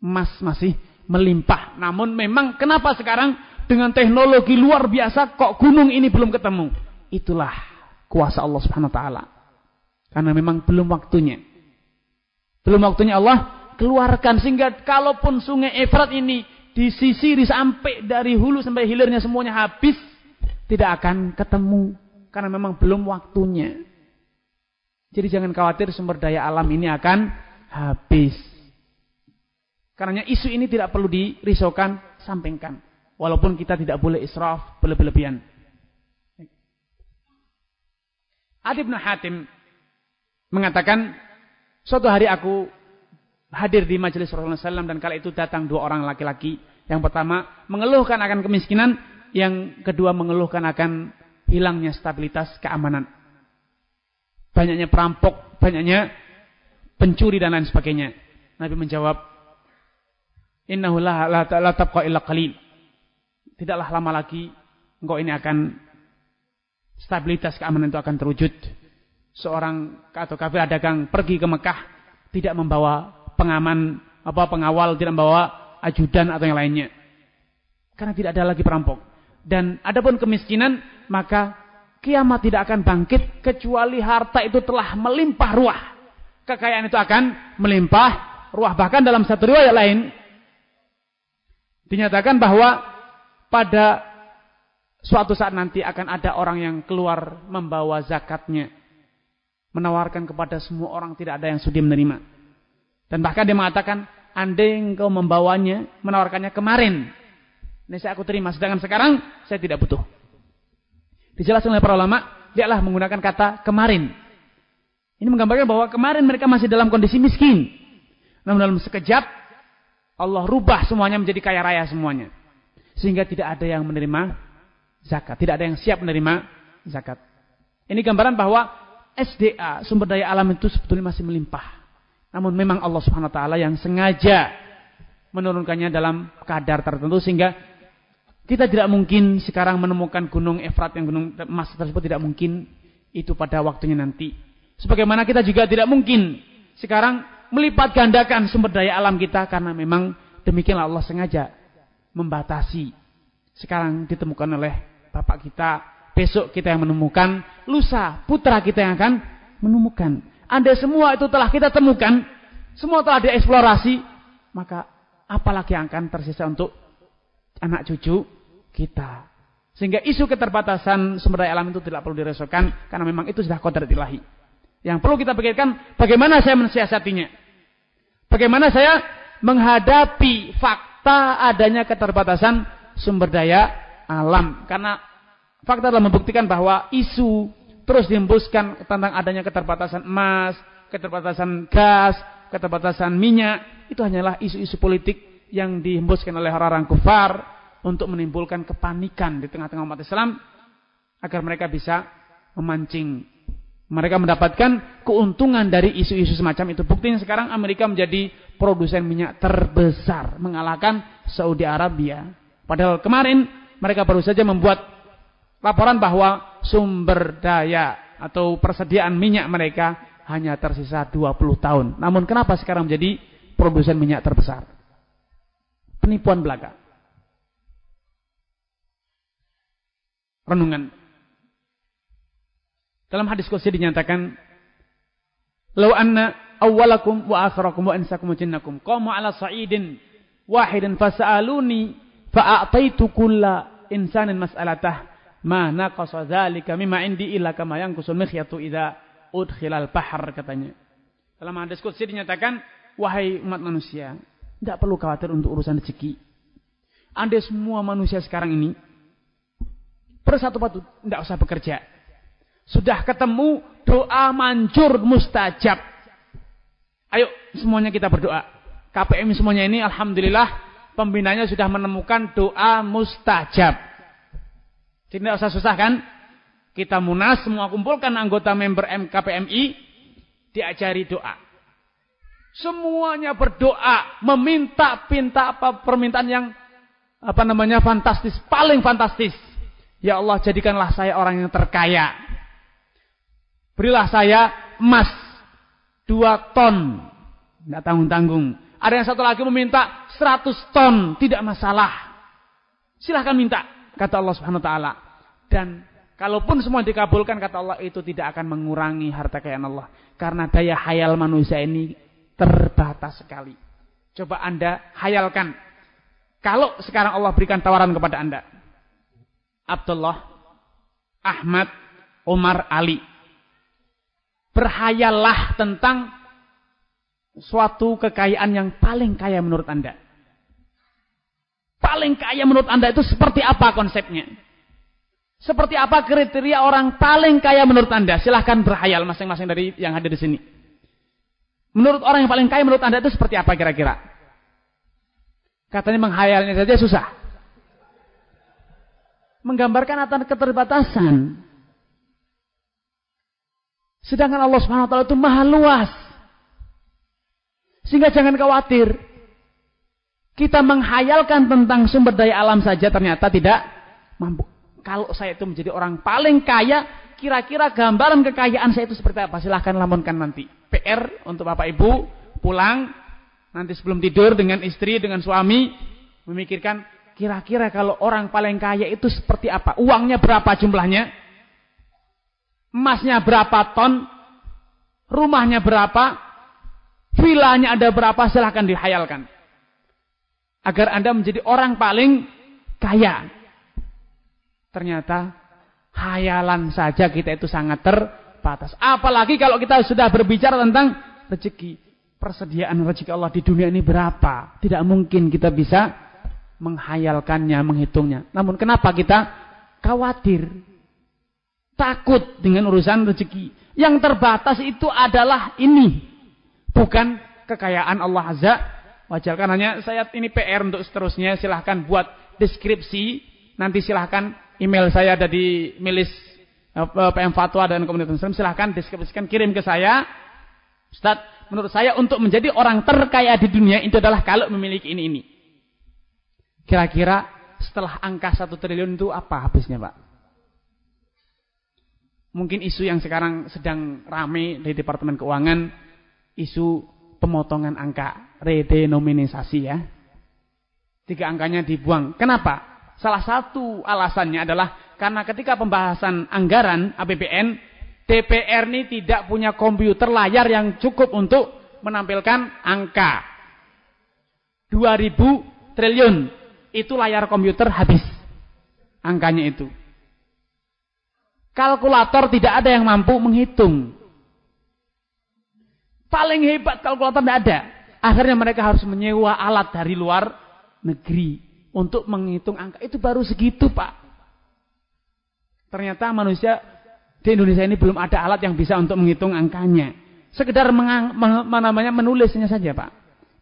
Emas masih melimpah. Namun memang kenapa sekarang dengan teknologi luar biasa kok gunung ini belum ketemu? Itulah kuasa Allah Subhanahu wa taala. Karena memang belum waktunya. Belum waktunya Allah keluarkan, sehingga kalaupun sungai Efrat ini disisiri sampai dari hulu sampai hilirnya semuanya habis, tidak akan ketemu karena memang belum waktunya. Jadi jangan khawatir sumber daya alam ini akan habis. Karena isu ini tidak perlu dirisaukan, sampingkan. Walaupun kita tidak boleh israf, berlebihan. Adi bin al-Hatim mengatakan, suatu hari aku hadir di majelis Rasulullah SAW dan kala itu datang dua orang laki-laki. Yang pertama mengeluhkan akan kemiskinan, yang kedua mengeluhkan akan hilangnya stabilitas keamanan. Banyaknya perampok, banyaknya pencuri dan lain sebagainya. Nabi menjawab, innahu la tabqa illa qalil. Tidaklah lama lagi engkau ini akan, stabilitas keamanan itu akan terwujud. Seorang atau kafir dagang pergi ke Mekah tidak membawa pengaman, pengawal, tidak membawa ajudan atau yang lainnya. Karena tidak ada lagi perampok. Dan adapun kemiskinan, maka kiamat tidak akan bangkit kecuali harta itu telah melimpah ruah. Kekayaan itu akan melimpah ruah. Bahkan dalam satu riwayat lain dinyatakan bahwa pada suatu saat nanti akan ada orang yang keluar membawa zakatnya, menawarkan kepada semua orang, tidak ada yang sudi menerima. Dan bahkan dia mengatakan, andai engkau membawanya, menawarkannya kemarin, ini saya aku terima, sedangkan sekarang saya tidak butuh. Dijelaskan oleh para ulama, lihatlah menggunakan kata kemarin. Ini menggambarkan bahwa kemarin mereka masih dalam kondisi miskin. Namun dalam sekejap, Allah rubah semuanya menjadi kaya raya semuanya. Sehingga tidak ada yang menerima zakat. Tidak ada yang siap menerima zakat. Ini gambaran bahwa SDA, sumber daya alam itu sebetulnya masih melimpah. Namun memang Allah Subhanahu wa taala yang sengaja menurunkannya dalam kadar tertentu. Sehingga kita tidak mungkin sekarang menemukan gunung Efrat, yang gunung emas tersebut tidak mungkin. Itu pada waktunya nanti. Sebagaimana kita juga tidak mungkin sekarang melipat gandakan sumber daya alam kita. Karena memang demikianlah Allah sengaja membatasi. Sekarang ditemukan oleh bapak kita, besok kita yang menemukan, lusa putra kita yang akan menemukan. Andai semua itu telah kita temukan, semua telah dieksplorasi, maka apalagi yang akan tersisa untuk anak cucu kita. Sehingga isu keterbatasan sumber daya alam itu tidak perlu diresahkan, karena memang itu sudah qadar ilahi. Yang perlu kita pikirkan, bagaimana saya mensiasatinya, bagaimana saya menghadapi fakta adanya keterbatasan sumber daya alam. Karena fakta telah membuktikan bahwa isu terus dihembuskan tentang adanya keterbatasan emas, keterbatasan gas, keterbatasan minyak, itu hanyalah isu-isu politik yang dihembuskan oleh orang-orang kufar untuk menimbulkan kepanikan di tengah-tengah umat Islam agar mereka bisa memancing. Mereka mendapatkan keuntungan dari isu-isu semacam itu. Buktinya sekarang Amerika menjadi produsen minyak terbesar, mengalahkan Saudi Arabia. Padahal kemarin mereka baru saja membuat laporan bahwa sumber daya atau persediaan minyak mereka hanya tersisa 20 tahun. Namun kenapa sekarang menjadi produsen minyak terbesar? Penipuan belaka. Renungan. Dalam hadis qudsi dinyatakan, "Law anna awwalakum wa akhirakum wa insakum wa jinnakum qamu ala sa'idin wahidan fas'aluni fa'ataitu kulla insanin mas'alatah ma naqasa dzalika mimma indi illa kama yanqusul mikhyatu idza udkhilal bahr," katanya. Dalam hadis qudsi dinyatakan, "Wahai umat manusia, tidak perlu khawatir untuk urusan rezeki. Anda semua manusia sekarang ini bersatu padu, tidak usah bekerja. Sudah ketemu doa manjur mustajab. Ayo semuanya kita berdoa. KPMI semuanya ini alhamdulillah pembinanya sudah menemukan doa mustajab. Tidak usah susah kan? Kita munas semua kumpulkan anggota member KPMI diajari doa. Semuanya berdoa meminta apa permintaan yang fantastis, paling fantastis. Ya Allah, jadikanlah saya orang yang terkaya. Berilah saya emas 2 ton. Tidak tanggung-tanggung. Ada yang satu lagi meminta 100 ton. Tidak masalah. Silahkan minta. Kata Allah Subhanahu Wa Taala. Dan kalaupun semua dikabulkan, kata Allah, itu tidak akan mengurangi harta kekayaan Allah. Karena daya hayal manusia ini terbatas sekali. Coba Anda hayalkan. Kalau sekarang Allah berikan tawaran kepada Anda. Abdullah, Ahmad, Umar, Ali. Berhayallah tentang suatu kekayaan yang paling kaya menurut Anda. Paling kaya menurut Anda itu seperti apa konsepnya? Seperti apa kriteria orang paling kaya menurut Anda? Silahkan berhayal masing-masing dari yang hadir di sini. Menurut orang yang paling kaya menurut Anda itu seperti apa kira-kira? Katanya menghayalnya saja susah. Menggambarkan atas keterbatasan. Sedangkan Allah Subhanahu Wa Taala itu maha luas. Sehingga jangan khawatir. Kita menghayalkan tentang sumber daya alam saja ternyata tidak mampu. Kalau saya itu menjadi orang paling kaya, kira-kira gambaran kekayaan saya itu seperti apa? Silahkan lamunkan nanti. PR untuk Bapak Ibu pulang nanti sebelum tidur dengan istri, dengan suami, memikirkan kira-kira kalau orang paling kaya itu seperti apa? Uangnya berapa jumlahnya? Emasnya berapa ton? Rumahnya berapa? Vilanya ada berapa? Silahkan dihayalkan. Agar Anda menjadi orang paling kaya. Ternyata hayalan saja kita itu sangat terbatas. Apalagi kalau kita sudah berbicara tentang rezeki. Persediaan rezeki Allah di dunia ini berapa? Tidak mungkin kita bisa menghayalkannya, menghitungnya. Namun kenapa kita khawatir? Takut dengan urusan rezeki. Yang terbatas itu adalah ini. Bukan kekayaan Allah Azza wa Jalla. Hanya saya ini PR untuk seterusnya. Silahkan buat deskripsi. Nanti silahkan email saya ada di milis PM Fatwa dan Komunitas Muslim. Silahkan deskripsikan, kirim ke saya. Ustaz, menurut saya untuk menjadi orang terkaya di dunia itu adalah kalau memiliki ini. Kira-kira setelah angka 1 triliun itu apa habisnya, Pak? Mungkin isu yang sekarang sedang rame di Departemen Keuangan, isu pemotongan angka, redenominasi ya. 3 angkanya dibuang. Kenapa? Salah satu alasannya adalah karena ketika pembahasan anggaran APBN, DPR ini tidak punya komputer layar yang cukup untuk menampilkan angka. 2000 triliun, itu layar komputer habis angkanya itu. Kalkulator tidak ada yang mampu menghitung. Paling hebat kalkulator tidak ada. Akhirnya mereka harus menyewa alat dari luar negeri untuk menghitung angka. Itu baru segitu, Pak. Ternyata manusia di Indonesia ini belum ada alat yang bisa untuk menghitung angkanya. Sekedar menulisnya saja, Pak.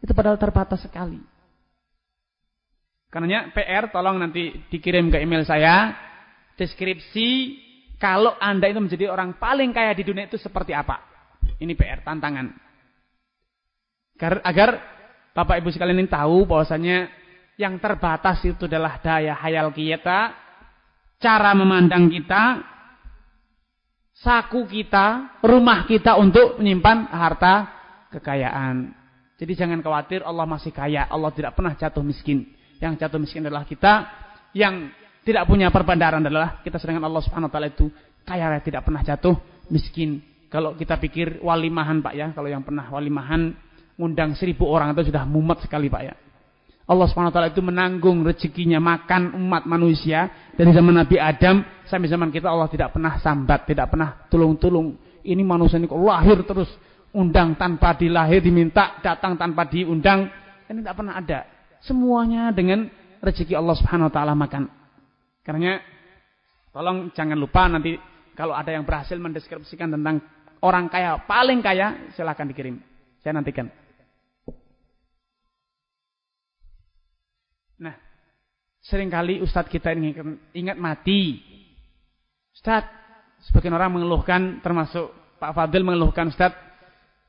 Itu padahal terbatas sekali. Karenanya PR tolong nanti dikirim ke email saya deskripsi kalau Anda itu menjadi orang paling kaya di dunia itu seperti apa. Ini PR tantangan. Agar Bapak Ibu sekalian ini tahu bahwasanya yang terbatas itu adalah daya hayal kita, cara memandang kita, saku kita, rumah kita untuk menyimpan harta kekayaan. Jadi jangan khawatir, Allah masih kaya, Allah tidak pernah jatuh miskin. Yang jatuh miskin adalah kita, yang tidak punya perbandaran adalah kita, sedangkan Allah Subhanahu wa taala itu kaya raya, tidak pernah jatuh miskin. Kalau kita pikir walimahan Pak ya, kalau yang pernah walimahan ngundang 1000 orang itu sudah mumet sekali Pak ya. Allah Subhanahu wa taala itu menanggung rezekinya makan umat manusia dari zaman Nabi Adam sampai zaman kita. Allah tidak pernah sambat, tidak pernah tulung-tulung. Ini manusia ini kok lahir terus undang tanpa dilahir, diminta datang tanpa diundang. Ini tidak pernah ada. Semuanya dengan rezeki Allah Subhanahu wa taala makan. Karena tolong jangan lupa nanti kalau ada yang berhasil mendeskripsikan tentang orang kaya, paling kaya, silakan dikirim. Saya nantikan. Nah, seringkali ustadz kita ingat mati. Ustadz, sebagian orang mengeluhkan, termasuk Pak Fadil mengeluhkan, ustadz,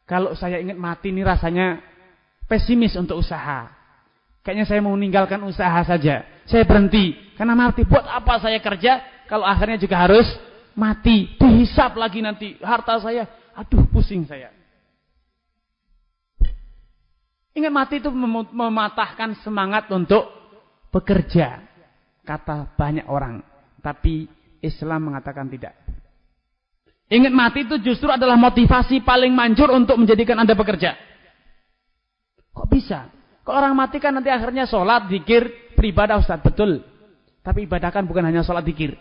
kalau saya ingat mati ini rasanya pesimis untuk usaha. Kayaknya saya mau meninggalkan usaha saja. Saya berhenti. Karena mati. Buat apa saya kerja kalau akhirnya juga harus mati. Dihisap lagi nanti harta saya. Aduh, pusing saya. Ingat mati itu mematahkan semangat untuk bekerja. Kata banyak orang. Tapi Islam mengatakan tidak. Ingat mati itu justru adalah motivasi paling manjur untuk menjadikan Anda bekerja. Kok bisa? Kalau orang mati kan nanti akhirnya sholat, dzikir, beribadah, Ustaz. Betul. Tapi ibadah kan bukan hanya sholat, dzikir.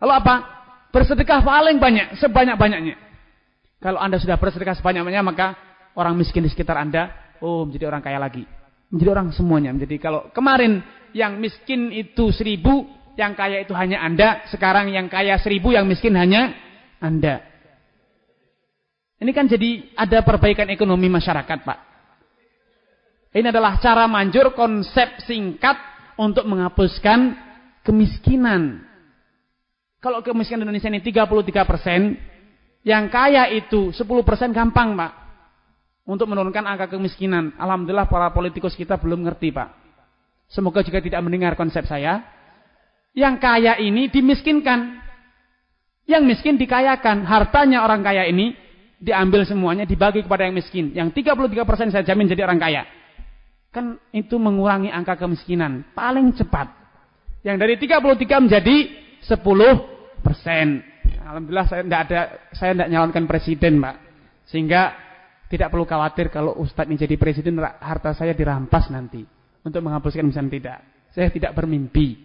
Lalu apa? Bersedekah paling banyak, sebanyak-banyaknya. Kalau Anda sudah bersedekah sebanyak-banyaknya, maka orang miskin di sekitar Anda, oh, menjadi orang kaya lagi. Menjadi orang semuanya. Menjadi, kalau kemarin yang miskin itu 1000, yang kaya itu hanya Anda. Sekarang yang kaya 1000, yang miskin hanya Anda. Ini kan jadi ada perbaikan ekonomi masyarakat, Pak. Ini adalah cara manjur, konsep singkat untuk menghapuskan kemiskinan. Kalau kemiskinan Indonesia ini 33%, yang kaya itu 10% gampang, Pak. Untuk menurunkan angka kemiskinan. Alhamdulillah para politikus kita belum ngerti, Pak. Semoga juga tidak mendengar konsep saya. Yang kaya ini dimiskinkan. Yang miskin dikayakan. Hartanya orang kaya ini diambil semuanya, dibagi kepada yang miskin. Yang 33% saya jamin jadi orang kaya. Kan itu mengurangi angka kemiskinan paling cepat. Yang dari 33 menjadi 10%. Alhamdulillah saya tidak nyalonkan presiden, Pak. Sehingga tidak perlu khawatir kalau Ustadz ini jadi presiden harta saya dirampas nanti untuk menghapuskan miskin, tidak. Saya tidak bermimpi.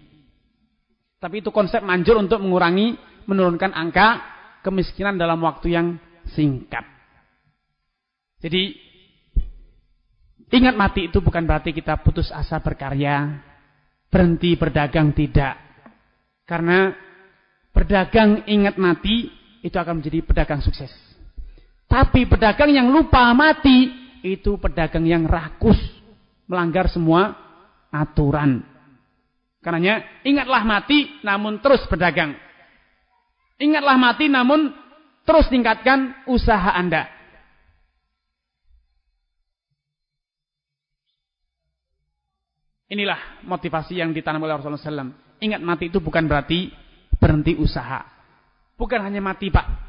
Tapi itu konsep manjur untuk mengurangi, menurunkan angka kemiskinan dalam waktu yang singkat. Jadi ingat mati itu bukan berarti kita putus asa berkarya, berhenti berdagang, tidak. Karena berdagang ingat mati itu akan menjadi pedagang sukses. Tapi pedagang yang lupa mati itu pedagang yang rakus, melanggar semua aturan. Karenanya ingatlah mati namun terus berdagang. Ingatlah mati namun terus tingkatkan usaha Anda. Inilah motivasi yang ditanam oleh Rasulullah SAW. Ingat mati itu bukan berarti berhenti usaha. Bukan hanya mati, Pak.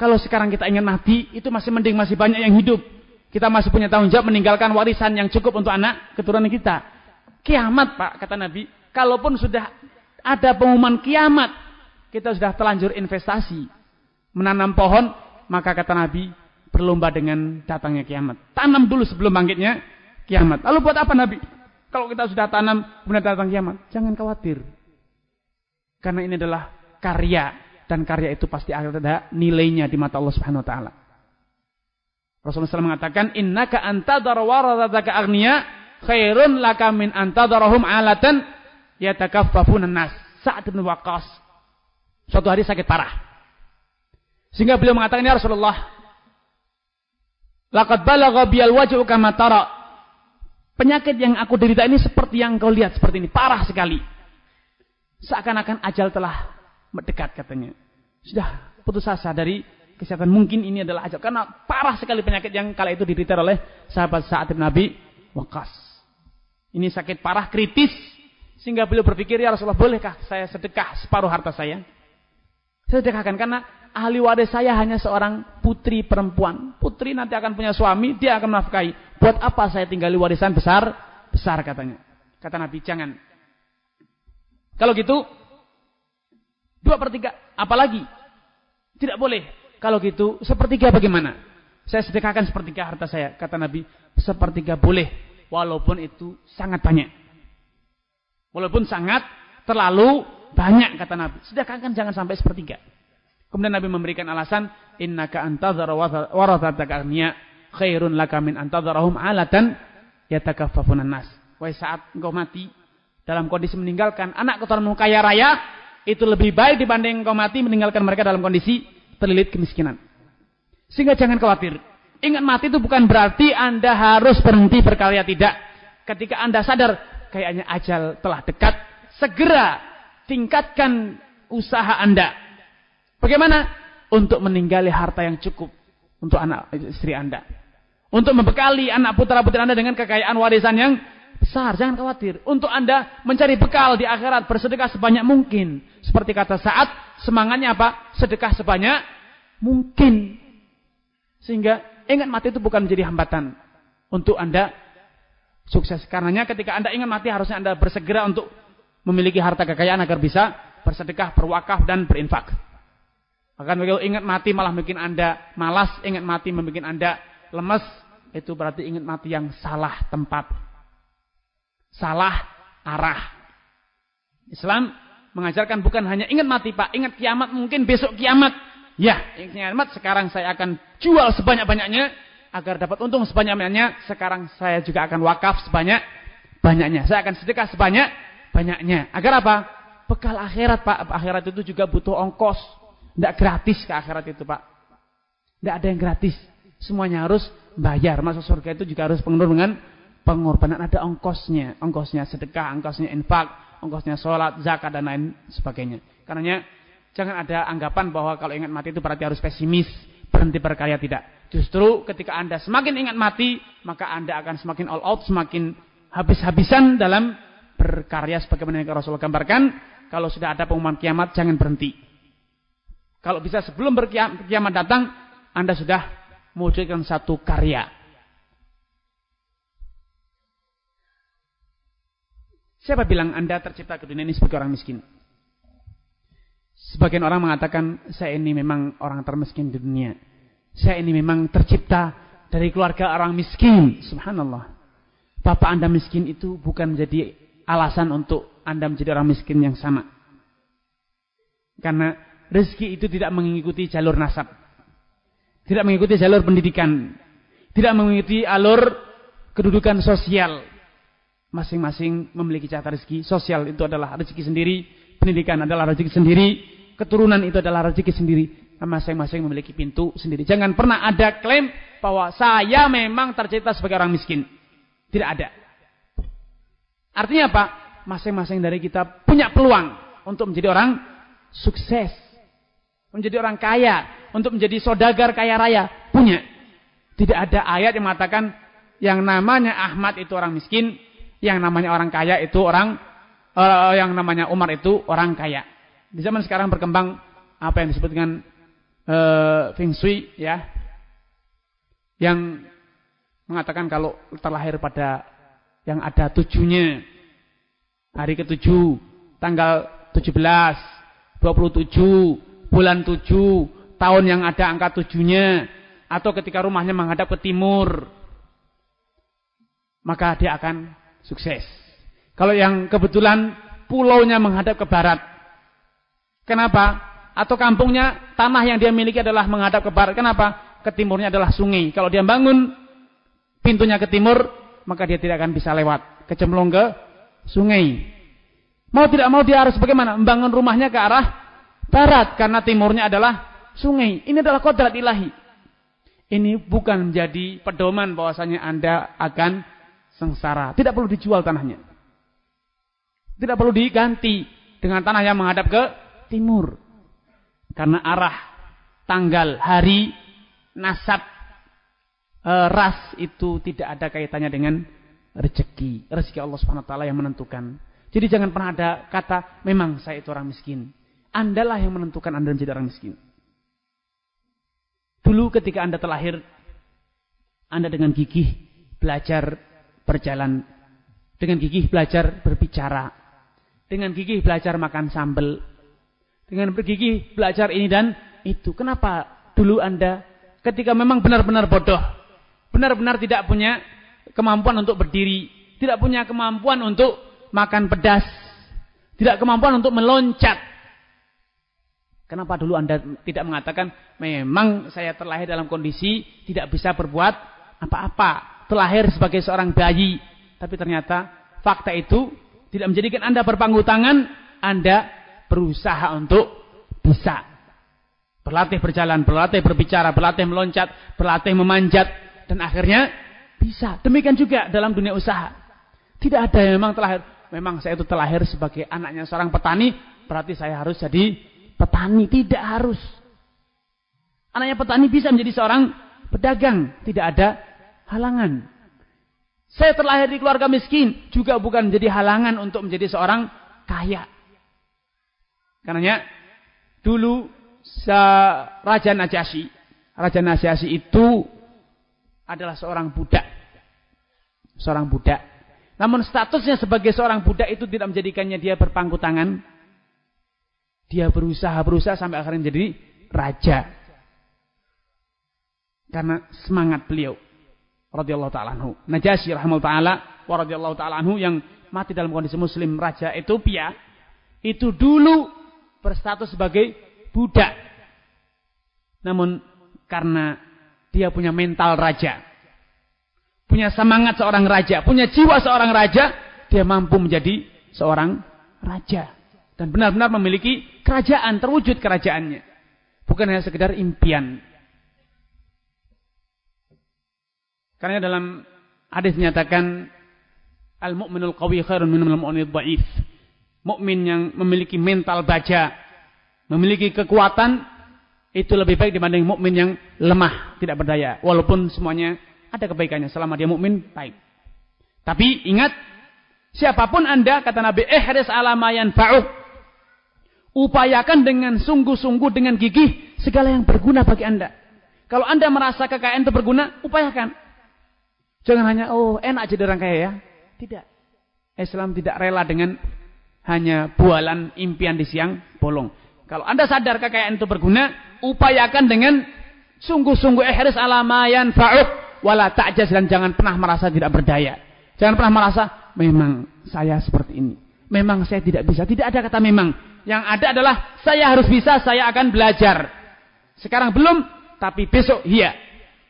Kalau sekarang kita ingat mati, itu masih mending masih banyak yang hidup. Kita masih punya tanggung jawab meninggalkan warisan yang cukup untuk anak keturunan kita. Kiamat, Pak, kata Nabi. Kalaupun sudah ada pengumuman kiamat, kita sudah terlanjur investasi. Menanam pohon, maka kata Nabi, berlomba dengan datangnya kiamat. Tanam dulu sebelum bangkitnya kiamat. Lalu buat apa, Nabi? Kalau kita sudah tanam, kemudian datang kiamat. Jangan khawatir. Karena ini adalah karya. Dan karya itu pasti ada nilainya di mata Allah Subhanahu Wa Taala. Rasulullah SAW mengatakan, Innaka antadar waradaka agniya khairun laka min antadarahum alatan yatakaffafunan nas. Sa'ad bin Waqqas. Suatu hari sakit parah. Sehingga beliau mengatakan, Ya Rasulullah, Laqad balagha biyal waj'uka matara. Penyakit yang aku derita ini seperti yang kau lihat, seperti ini. Parah sekali. Seakan-akan ajal telah mendekat katanya. Sudah putus asa dari kesehatan. Mungkin ini adalah ajal. Karena parah sekali penyakit yang kala itu diderita oleh sahabat Sa'ad bin Abi Waqqas. Ini sakit parah, kritis. Sehingga beliau berpikir, ya Rasulullah, bolehkah saya sedekah separuh harta saya? Saya sedekahkan karena ahli waris saya hanya seorang putri perempuan. Putri nanti akan punya suami, dia akan menafkahi. Buat apa saya tinggali warisan besar katanya. Kata Nabi, jangan. Kalau gitu, 2/3, apalagi? Tidak boleh. Kalau gitu, 1/3 bagaimana? Saya sedekahkan 1/3 harta saya. Kata Nabi, 1/3 boleh. Walaupun itu sangat banyak. Walaupun sangat terlalu banyak, kata Nabi. Sedekahkan jangan sampai 1/3. Kemudian Nabi memberikan alasan, innaka antadhara warathataka aghniya khairun laka min antadharahum alatan yatakaffafun an-nas. Wahai Sa'ad, engkau mati dalam kondisi meninggalkan anak keturunanmu kaya raya, itu lebih baik dibanding engkau mati meninggalkan mereka dalam kondisi terlilit kemiskinan. Sehingga jangan khawatir. Ingat, mati itu bukan berarti Anda harus berhenti berkarya, tidak. Ketika Anda sadar kayaknya ajal telah dekat, segera tingkatkan usaha Anda. Bagaimana? Untuk meninggali harta yang cukup untuk anak istri Anda. Untuk membekali anak putra-putri Anda dengan kekayaan warisan yang besar. Jangan khawatir. Untuk Anda mencari bekal di akhirat, bersedekah sebanyak mungkin. Seperti kata Sa'ad, semangatnya apa? Sedekah sebanyak mungkin. Sehingga ingat, mati itu bukan menjadi hambatan untuk Anda sukses. Karenanya ketika Anda ingat mati, harusnya Anda bersegera untuk memiliki harta kekayaan agar bisa bersedekah, berwakaf, dan berinfak. Bahkan kalau ingat mati malah bikin Anda malas, ingat mati membuat Anda lemes, itu berarti ingat mati yang salah tempat. Salah arah. Islam mengajarkan bukan hanya ingat mati, Pak, ingat kiamat, mungkin besok kiamat. Ya, ingat kiamat, sekarang saya akan jual sebanyak-banyaknya agar dapat untung sebanyak-banyaknya. Sekarang saya juga akan wakaf sebanyak-banyaknya. Saya akan sedekah sebanyak-banyaknya. Agar apa? Bekal akhirat, Pak. Akhirat itu juga butuh ongkos. Tidak gratis ke akhirat itu, Pak. Tidak ada yang gratis. Semuanya harus bayar. Masuk surga itu juga harus dengan pengorbanan. Ada ongkosnya. Ongkosnya sedekah, ongkosnya infak, ongkosnya sholat, zakat, dan lain sebagainya. Karenanya jangan ada anggapan bahwa kalau ingat mati itu berarti harus pesimis, berhenti berkarya, tidak. Justru ketika Anda semakin ingat mati, maka Anda akan semakin all out, semakin habis-habisan dalam berkarya. Sebagaimana yang Rasulullah gambarkan, kalau sudah ada pengumuman kiamat, jangan berhenti. Kalau bisa sebelum kiamat datang, Anda sudah mewujudkan satu karya. Siapa bilang Anda tercipta ke dunia ini sebagai orang miskin? Sebagian orang mengatakan, saya ini memang orang termiskin di dunia. Saya ini memang tercipta dari keluarga orang miskin. Subhanallah. Bapak Anda miskin itu bukan menjadi alasan untuk Anda menjadi orang miskin yang sama. Karena rezeki itu tidak mengikuti jalur nasab. Tidak mengikuti jalur pendidikan. Tidak mengikuti alur kedudukan sosial. Masing-masing memiliki catatan rezeki. Sosial itu adalah rezeki sendiri. Pendidikan adalah rezeki sendiri. Keturunan itu adalah rezeki sendiri. Masing-masing memiliki pintu sendiri. Jangan pernah ada klaim bahwa saya memang tercipta sebagai orang miskin. Tidak ada. Artinya apa? Masing-masing dari kita punya peluang untuk menjadi orang sukses. Menjadi orang kaya. Untuk menjadi saudagar kaya raya. Punya. Tidak ada ayat yang mengatakan yang namanya Ahmad itu orang miskin. Yang namanya orang kaya itu yang namanya Umar itu orang kaya. Di zaman sekarang berkembang apa yang disebut dengan Feng Shui, ya, yang mengatakan kalau terlahir pada yang ada 7-nya, hari ke-7, tanggal 17, 27, bulan 7, tahun yang ada angka 7-nya, atau ketika rumahnya menghadap ke timur, maka dia akan sukses. Kalau yang kebetulan pulaunya menghadap ke barat, kenapa? Atau kampungnya, tanah yang dia miliki adalah menghadap ke barat. Kenapa? Ke timurnya adalah sungai. Kalau dia bangun pintunya ke timur, maka dia tidak akan bisa lewat. Kecemplung ke sungai. Mau tidak mau dia harus bagaimana? Membangun rumahnya ke arah barat. Karena timurnya adalah sungai. Ini adalah kodrat ilahi. Ini bukan menjadi pedoman bahwasanya Anda akan sengsara. Tidak perlu dijual tanahnya. Tidak perlu diganti dengan tanah yang menghadap ke timur. Karena arah, tanggal, hari, nasab, ras itu tidak ada kaitannya dengan rezeki. Rezeki Allah SWT yang menentukan. Jadi jangan pernah ada kata, memang saya itu orang miskin. Andalah yang menentukan Anda menjadi orang miskin. Dulu ketika Anda terlahir, Anda dengan gigih belajar berjalan. Dengan gigih belajar berbicara. Dengan gigih belajar makan sambal. Dengan gigih belajar ini dan itu. Kenapa dulu Anda ketika memang benar-benar bodoh. Benar-benar tidak punya kemampuan untuk berdiri. Tidak punya kemampuan untuk makan pedas. Tidak kemampuan untuk meloncat. Kenapa dulu Anda tidak mengatakan, memang saya terlahir dalam kondisi tidak bisa berbuat apa-apa. Terlahir sebagai seorang bayi. Tapi ternyata fakta itu tidak menjadikan Anda berpangku tangan. Anda berusaha untuk bisa. Berlatih berjalan, berlatih berbicara, berlatih meloncat, berlatih memanjat. Dan akhirnya bisa. Demikian juga dalam dunia usaha. Tidak ada yang memang terlahir. Memang saya itu terlahir sebagai anaknya seorang petani. Berarti saya harus jadi petani. Tidak harus. Anaknya petani bisa menjadi seorang pedagang. Tidak ada halangan. Saya terlahir di keluarga miskin. Juga bukan menjadi halangan untuk menjadi seorang kaya. Karenanya dulu Raja Najasyi. Raja Najasyi itu adalah seorang budak. Seorang budak. Namun statusnya sebagai seorang budak itu tidak menjadikannya dia berpangku tangan. Dia berusaha sampai akhirnya menjadi raja. Karena semangat beliau. Radiyallahu ta'ala anhu. Najasyi rahimahullah ta'ala. Wa radiyallahu ta'ala anhu yang mati dalam kondisi muslim. Raja Ethiopia. Itu dulu berstatus sebagai budak. Namun karena dia punya mental raja. Punya semangat seorang raja. Punya jiwa seorang raja. Dia mampu menjadi seorang raja. Dan benar-benar memiliki kerajaan, terwujud kerajaannya. Bukan hanya sekedar impian. Karena dalam hadis menyatakan, Al-mu'minul qawi khairun minal mu'minid dha'if. Mukmin yang memiliki mental baja, memiliki kekuatan, itu lebih baik dibanding mukmin yang lemah, tidak berdaya. Walaupun semuanya ada kebaikannya, selama dia mukmin baik. Tapi ingat, siapapun Anda, kata Nabi, ihris ala ma yanfa'uk. Upayakan dengan sungguh-sungguh, dengan gigih, segala yang berguna bagi Anda. Kalau Anda merasa kekayaan itu berguna, upayakan. Jangan hanya, enak jadi orang kaya ya. Tidak. Islam tidak rela dengan hanya bualan impian di siang bolong. Kalau Anda sadar kekayaan itu berguna, upayakan dengan sungguh-sungguh, ihris ala ma yanfa'uk. Wala ta'jaz, dan jangan pernah merasa tidak berdaya. Jangan pernah merasa, memang saya seperti ini. Memang saya tidak bisa. Tidak ada kata memang. Yang ada adalah, saya harus bisa, saya akan belajar. Sekarang belum, tapi besok iya.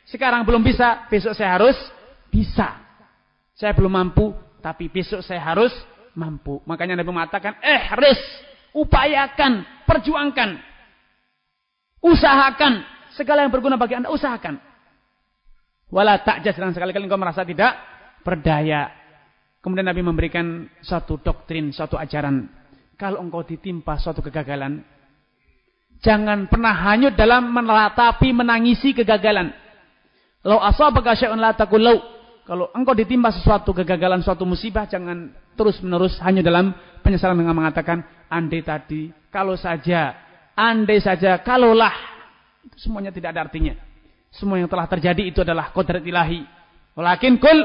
Sekarang belum bisa, besok saya harus bisa. Saya belum mampu, tapi besok saya harus mampu. Makanya Nabi mengatakan, ihris, upayakan, perjuangkan. Usahakan, segala yang berguna bagi Anda, usahakan. Wala ta'jaz, dan sekali-kali engkau merasa tidak berdaya. Kemudian Nabi memberikan suatu doktrin, suatu ajaran. Kalau engkau ditimpa suatu kegagalan, jangan pernah hanyut dalam meratapi, menangisi kegagalan. Law asabaka syai'un la taqul law. Kalau engkau ditimpa sesuatu kegagalan, suatu musibah, jangan terus-menerus hanyut dalam penyesalan dengan mengatakan, andai tadi, kalau saja, andai saja, kalaulah. Itu semuanya tidak ada artinya. Semua yang telah terjadi itu adalah qadrat ilahi. Walakin kul,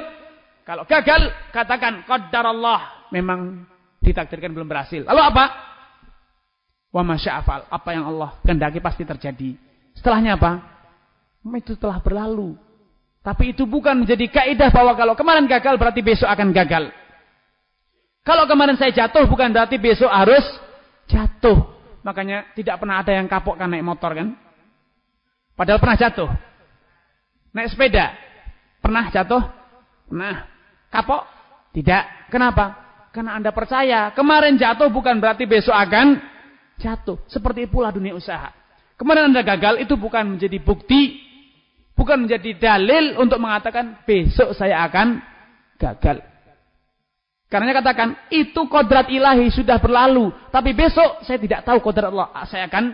kalau gagal, katakan qaddarallah, memang ditakdirkan belum berhasil. Lalu apa? Wa masya'afal. Apa yang Allah kehendaki pasti terjadi. Setelahnya apa? Itu telah berlalu. Tapi itu bukan menjadi kaidah bahwa kalau kemarin gagal berarti besok akan gagal. Kalau kemarin saya jatuh bukan berarti besok harus jatuh. Makanya tidak pernah ada yang kapok kan naik motor kan? Padahal pernah jatuh. Naik sepeda. Pernah jatuh? Pernah. Kapok? Tidak. Kenapa? Karena Anda percaya, kemarin jatuh bukan berarti besok akan jatuh. Seperti itulah dunia usaha. Kemarin Anda gagal, itu bukan menjadi bukti, bukan menjadi dalil untuk mengatakan besok saya akan gagal. Karenanya katakan, itu kodrat ilahi sudah berlalu. Tapi besok saya tidak tahu kodrat Allah. Saya akan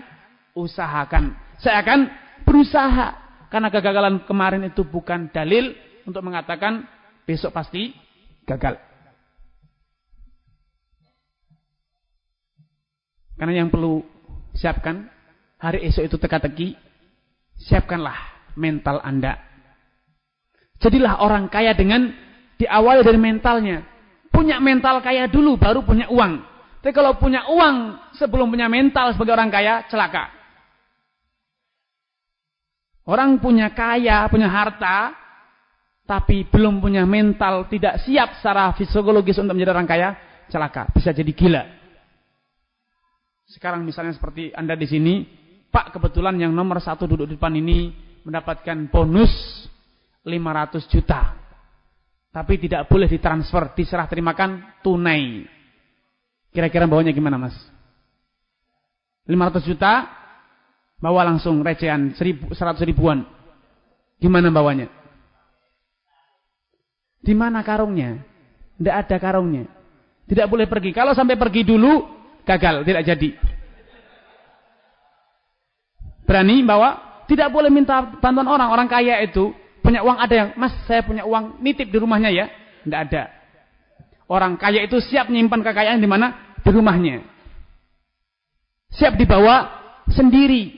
usahakan. Saya akan berusaha. Karena kegagalan kemarin itu bukan dalil untuk mengatakan besok pasti gagal. Karena yang perlu siapkan, hari esok itu teka-teki. Siapkanlah mental Anda. Jadilah orang kaya dengan diawali dari mentalnya. Punya mental kaya dulu, baru punya uang. Tapi kalau punya uang sebelum punya mental sebagai orang kaya, celaka. Orang punya kaya, punya harta, tapi belum punya mental, tidak siap secara psikologis untuk menjadi orang kaya, celaka. Bisa jadi gila. Sekarang misalnya seperti Anda di sini, Pak, kebetulan yang nomor 1 duduk di depan ini mendapatkan bonus 500 juta. Tapi tidak boleh ditransfer, diserah terimakan tunai. Kira-kira bawanya gimana, Mas? 500 juta, bawa langsung recehan 100 ribuan. Gimana bawanya? Di mana karungnya? Tidak ada karungnya. Tidak boleh pergi. Kalau sampai pergi dulu, gagal, tidak jadi. Berani bawa? Tidak boleh minta bantuan orang. Orang kaya itu punya uang, ada yang, Mas, saya punya uang, nitip di rumahnya ya? Tidak ada. Orang kaya itu siap menyimpan kekayaan di mana? Di rumahnya. Siap dibawa sendiri.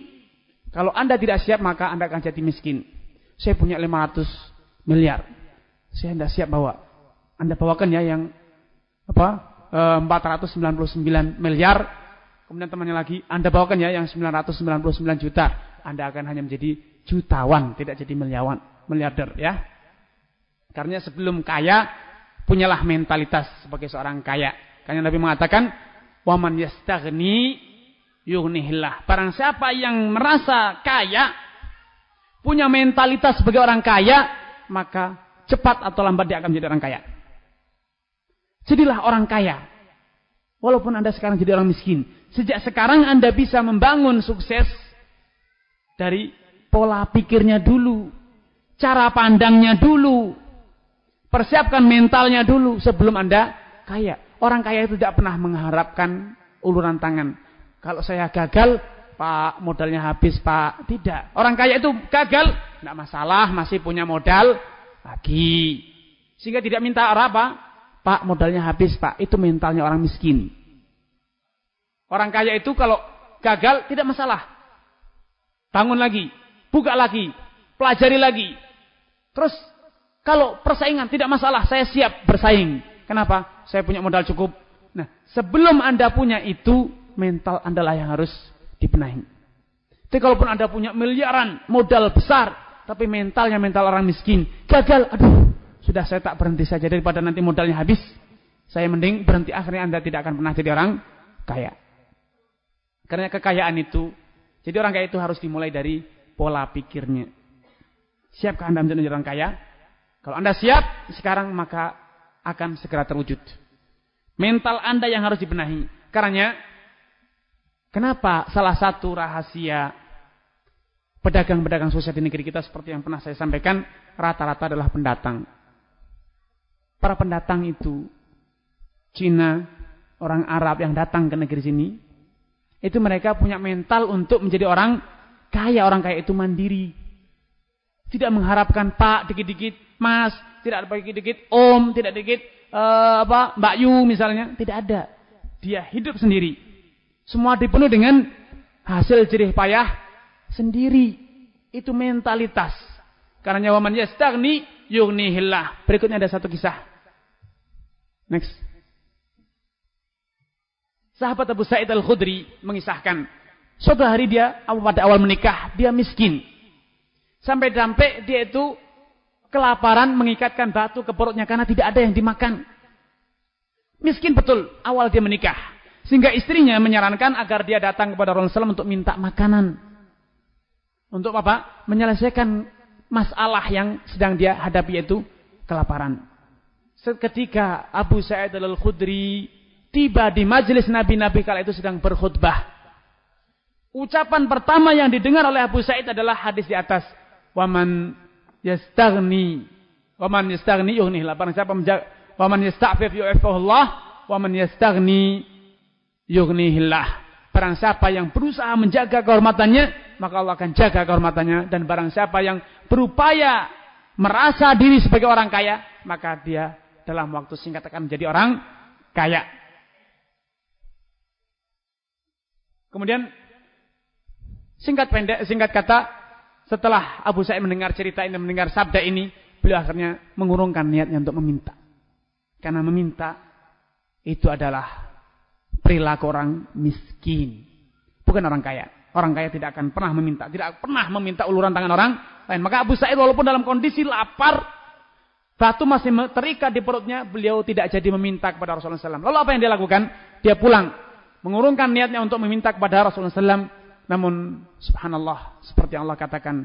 Kalau Anda tidak siap, maka Anda akan jadi miskin. Saya punya 500 miliar. Saya tidak siap bawa. Anda bawakan ya yang 499 miliar. Kemudian temannya lagi, Anda bawakan ya yang 999 juta. Anda akan hanya menjadi jutawan, tidak jadi miliarder ya. Karena sebelum kaya, punyalah mentalitas sebagai seorang kaya. Karena Nabi mengatakan, "Waman yastaghni yughnihillah." Barang siapa yang merasa kaya, punya mentalitas sebagai orang kaya, maka cepat atau lambat dia akan menjadi orang kaya. Jadilah orang kaya. Walaupun Anda sekarang jadi orang miskin. Sejak sekarang Anda bisa membangun sukses dari pola pikirnya dulu. Cara pandangnya dulu. Persiapkan mentalnya dulu sebelum Anda kaya. Orang kaya itu tidak pernah mengharapkan uluran tangan. Kalau saya gagal, Pak, modalnya habis, Pak. Tidak. Orang kaya itu gagal, tidak masalah, masih punya modal lagi. Sehingga tidak minta apa? Pak, modalnya habis, Pak. Itu mentalnya orang miskin. Orang kaya itu kalau gagal tidak masalah. Bangun lagi, buka lagi, pelajari lagi. Terus kalau persaingan tidak masalah, saya siap bersaing. Kenapa? Saya punya modal cukup. Nah, sebelum Anda punya itu, mental Anda lah yang harus dibenahi. Tapi kalaupun Anda punya miliaran modal besar, tapi mentalnya mental orang miskin. Gagal, aduh, sudah saya tak berhenti saja daripada nanti modalnya habis. Saya mending berhenti, akhirnya Anda tidak akan pernah jadi orang kaya. Karena kekayaan itu, jadi orang kaya itu harus dimulai dari pola pikirnya. Siapkah Anda menjadi orang kaya? Kalau Anda siap sekarang, maka akan segera terwujud. Mental Anda yang harus dibenahi. Karena kenapa salah satu rahasia pedagang-pedagang sukses di negeri kita seperti yang pernah saya sampaikan, rata-rata adalah pendatang. Para pendatang itu, Cina, orang Arab yang datang ke negeri sini, itu mereka punya mental untuk menjadi orang kaya. Orang kaya itu mandiri. Tidak mengharapkan Pak dikit-dikit, Mas, tidak dikit-dikit Om, tidak dikit Mbak Yu misalnya, tidak ada. Dia hidup sendiri. Semua dipenuhi dengan hasil jerih payah sendiri. Itu mentalitas. Karena waman yastagni yughnihillah. Berikutnya ada satu kisah. Next. Sahabat Abu Sa'id Al-Khudri mengisahkan, suatu hari dia pada awal menikah, dia miskin. Sampai dia itu kelaparan, mengikatkan batu ke perutnya karena tidak ada yang dimakan. Miskin betul awal dia menikah. Sehingga istrinya menyarankan agar dia datang kepada Rasulullah untuk minta makanan. Untuk apa? Menyelesaikan masalah yang sedang dia hadapi, yaitu kelaparan. Ketika Abu Sa'id Al-Khudri tiba di majelis Nabi kala itu sedang berkhutbah. Ucapan pertama yang didengar oleh Abu Sa'id adalah hadis di atas. Waman yastaghni Wa man yastaghni yughnih. Barang siapa wa man yasta'fif yu'ifahullah wa man yastaghni yughnihillah. Barang siapa yang berusaha menjaga kehormatannya, maka Allah akan jaga kehormatannya. Dan barang siapa yang berupaya merasa diri sebagai orang kaya, maka dia dalam waktu singkat akan menjadi orang kaya. Kemudian singkat kata, setelah Abu Sa'id mendengar cerita ini, mendengar sabda ini, beliau akhirnya mengurungkan niatnya untuk meminta. Karena meminta itu adalah perilaku orang miskin, bukan orang kaya. Orang kaya tidak akan pernah meminta, tidak pernah meminta uluran tangan orang lain. Maka Abu Sa'id walaupun dalam kondisi lapar, batu masih terikat di perutnya, beliau tidak jadi meminta kepada Rasulullah SAW. Lalu apa yang dia lakukan? Dia pulang, mengurungkan niatnya untuk meminta kepada Rasulullah SAW. Namun subhanallah, seperti yang Allah katakan,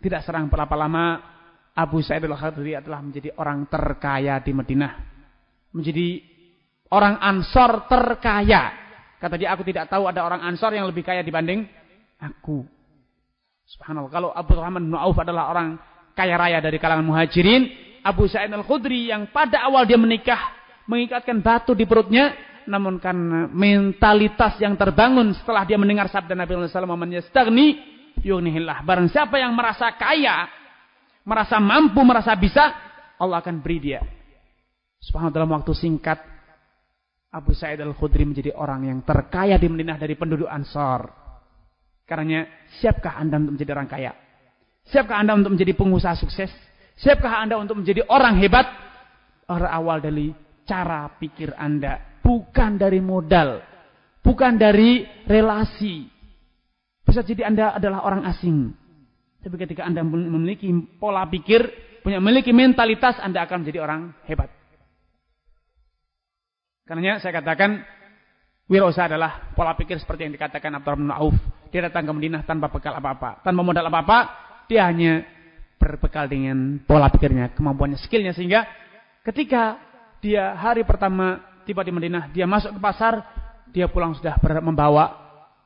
tidak serang berapa lama Abu Sa'id Al-Khudri adalah menjadi orang terkaya di Madinah, menjadi orang Ansor terkaya. Kata dia, aku tidak tahu ada orang Ansor yang lebih kaya dibanding aku. Subhanallah, kalau Abdurrahman bin Auf adalah orang kaya raya dari kalangan muhajirin, Abu Sa'id Al-Khudri yang pada awal dia menikah mengikatkan batu di perutnya, namun karena mentalitas yang terbangun setelah dia mendengar sabda Nabi Muhammad SAW, "Yastagni yughnihillah." Barang siapa yang merasa kaya, merasa mampu, merasa bisa, Allah akan beri dia. Subhanallah, dalam waktu singkat Abu Sa'id Al-Khudri menjadi orang yang terkaya di Madinah dari penduduk Ansar. Karenanya, siapkah Anda untuk menjadi orang kaya? Siapkah Anda untuk menjadi pengusaha sukses? Siapkah Anda untuk menjadi orang hebat? Berawal dari cara pikir Anda. Bukan dari modal, bukan dari relasi. Bisa jadi Anda adalah orang asing, tapi ketika Anda memiliki pola pikir, memiliki mentalitas, Anda akan menjadi orang hebat. Karenanya saya katakan, wirausaha adalah pola pikir seperti yang dikatakan Abdurrahman bin Auf. Dia datang ke Madinah tanpa bekal apa-apa, tanpa modal apa-apa. Dia hanya berbekal dengan pola pikirnya, kemampuannya, skillnya, sehingga ketika dia hari pertama tiba di Madinah, dia masuk ke pasar, dia pulang sudah membawa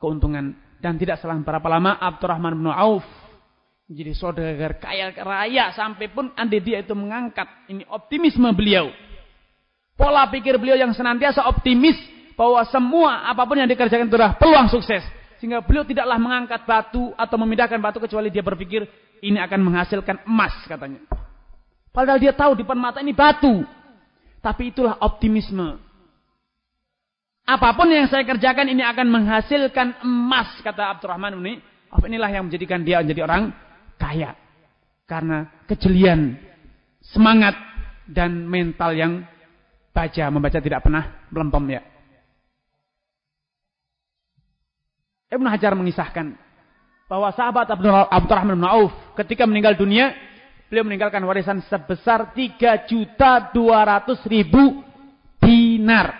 keuntungan. Dan tidak selang berapa lama Abdurrahman bin Auf menjadi saudagar kaya raya, sampai pun andai dia itu mengangkat. Ini optimisme beliau, pola pikir beliau yang senantiasa optimis bahwa semua apapun yang dikerjakan itu adalah peluang sukses. Sehingga beliau tidaklah mengangkat batu atau memindahkan batu kecuali dia berpikir ini akan menghasilkan emas katanya. Padahal dia tahu di depan mata ini batu, tapi itulah optimisme. Apapun yang saya kerjakan ini akan menghasilkan emas, kata Abdurrahman ini. Inilah yang menjadikan dia menjadi orang kaya. Karena kejelian, semangat, dan mental yang membaca tidak pernah melempem ya. Ibn Hajar mengisahkan bahwa sahabat Abdurrahman bin Auf ketika meninggal dunia, beliau meninggalkan warisan sebesar 3.200.000 dinar.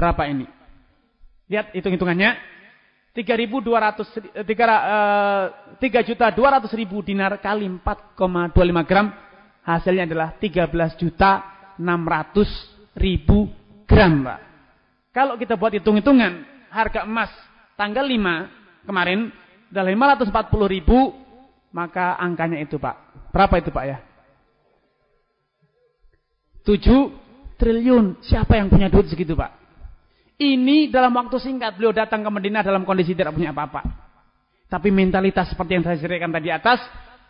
Berapa ini? Lihat hitung-hitungannya. 3.200.000 dinar kali 4,25 gram. Hasilnya adalah 13.600.000 gram. Pak. Kalau kita buat hitung-hitungan, harga emas tanggal 5 kemarin adalah 540.000. Maka angkanya itu Pak. Berapa itu Pak ya? 7 triliun. Siapa yang punya duit segitu Pak? Ini dalam waktu singkat beliau datang ke Madinah dalam kondisi tidak punya apa-apa. Tapi mentalitas seperti yang saya ceritakan tadi atas,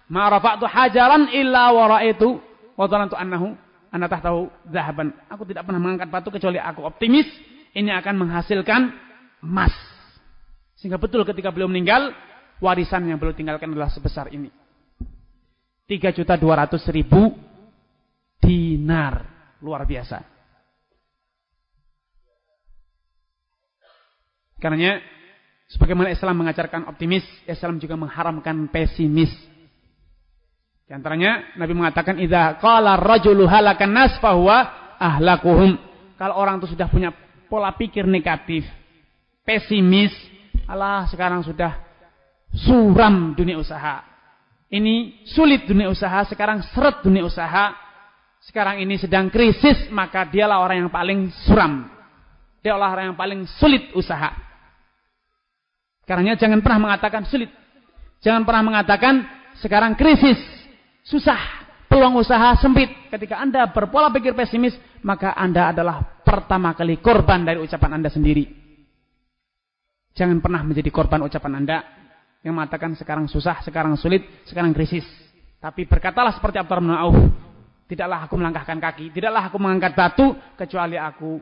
ma rafa'tu hajaran illa wa ra'aitu wa dhanantu annahu anna tahtahu dhahaban. Aku tidak pernah mengangkat batu kecuali aku optimis ini akan menghasilkan emas. Sehingga betul ketika beliau meninggal, warisan yang beliau tinggalkan adalah sebesar ini. 3.200.000 dinar. Luar biasa. Karenanya, sebagaimana Islam mengajarkan optimis, Islam juga mengharamkan pesimis. Di antaranya, Nabi mengatakan, "Idza qala ar-rajulu halakan nas fa huwa ahlakuhum." Kalau orang itu sudah punya pola pikir negatif, pesimis, alah sekarang sudah suram dunia usaha. Ini sulit dunia usaha, sekarang seret dunia usaha, sekarang ini sedang krisis, maka dialah orang yang paling suram. Dia orang yang paling sulit usaha. Karena jangan pernah mengatakan sulit. Jangan pernah mengatakan sekarang krisis, susah. peluang usaha sempit. Ketika Anda berpola pikir pesimis, maka Anda adalah pertama kali korban dari ucapan Anda sendiri. Jangan pernah menjadi korban ucapan Anda yang mengatakan sekarang susah, sekarang sulit, sekarang krisis. Tapi berkatalah seperti Abdurrahman bin Auf, tidaklah aku melangkahkan kaki, tidaklah aku mengangkat batu, kecuali aku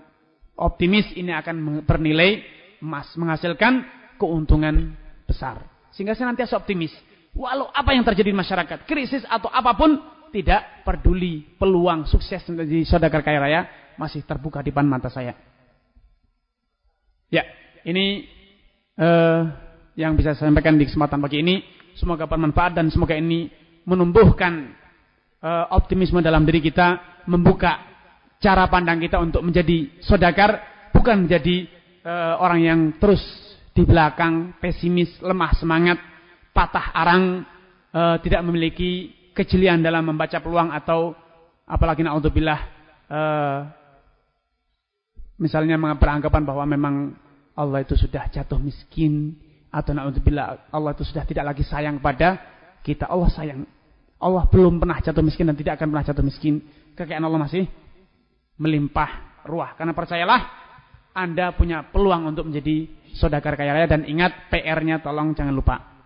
optimis ini akan bernilai emas, menghasilkan keuntungan besar. Sehingga senantiasa optimis. Walau apa yang terjadi di masyarakat, krisis atau apapun, tidak peduli, peluang sukses menjadi saudagar kaya raya masih terbuka di depan mata saya. Ya, ini yang bisa saya sampaikan di kesempatan pagi ini. Semoga bermanfaat dan semoga ini menumbuhkan optimisme dalam diri kita, membuka cara pandang kita untuk menjadi saudagar, bukan menjadi orang yang terus di belakang, pesimis, lemah semangat, patah arang, tidak memiliki kejelian dalam membaca peluang atau apalagi na'udzubillah misalnya beranggapan bahwa memang Allah itu sudah jatuh miskin atau na'udzubillah Allah itu sudah tidak lagi sayang pada kita. Allah sayang, Allah belum pernah jatuh miskin dan tidak akan pernah jatuh miskin. Kekayaan Allah masih melimpah ruah. Karena percayalah, Anda punya peluang untuk menjadi saudagar kaya raya. Dan ingat PR-nya, tolong jangan lupa.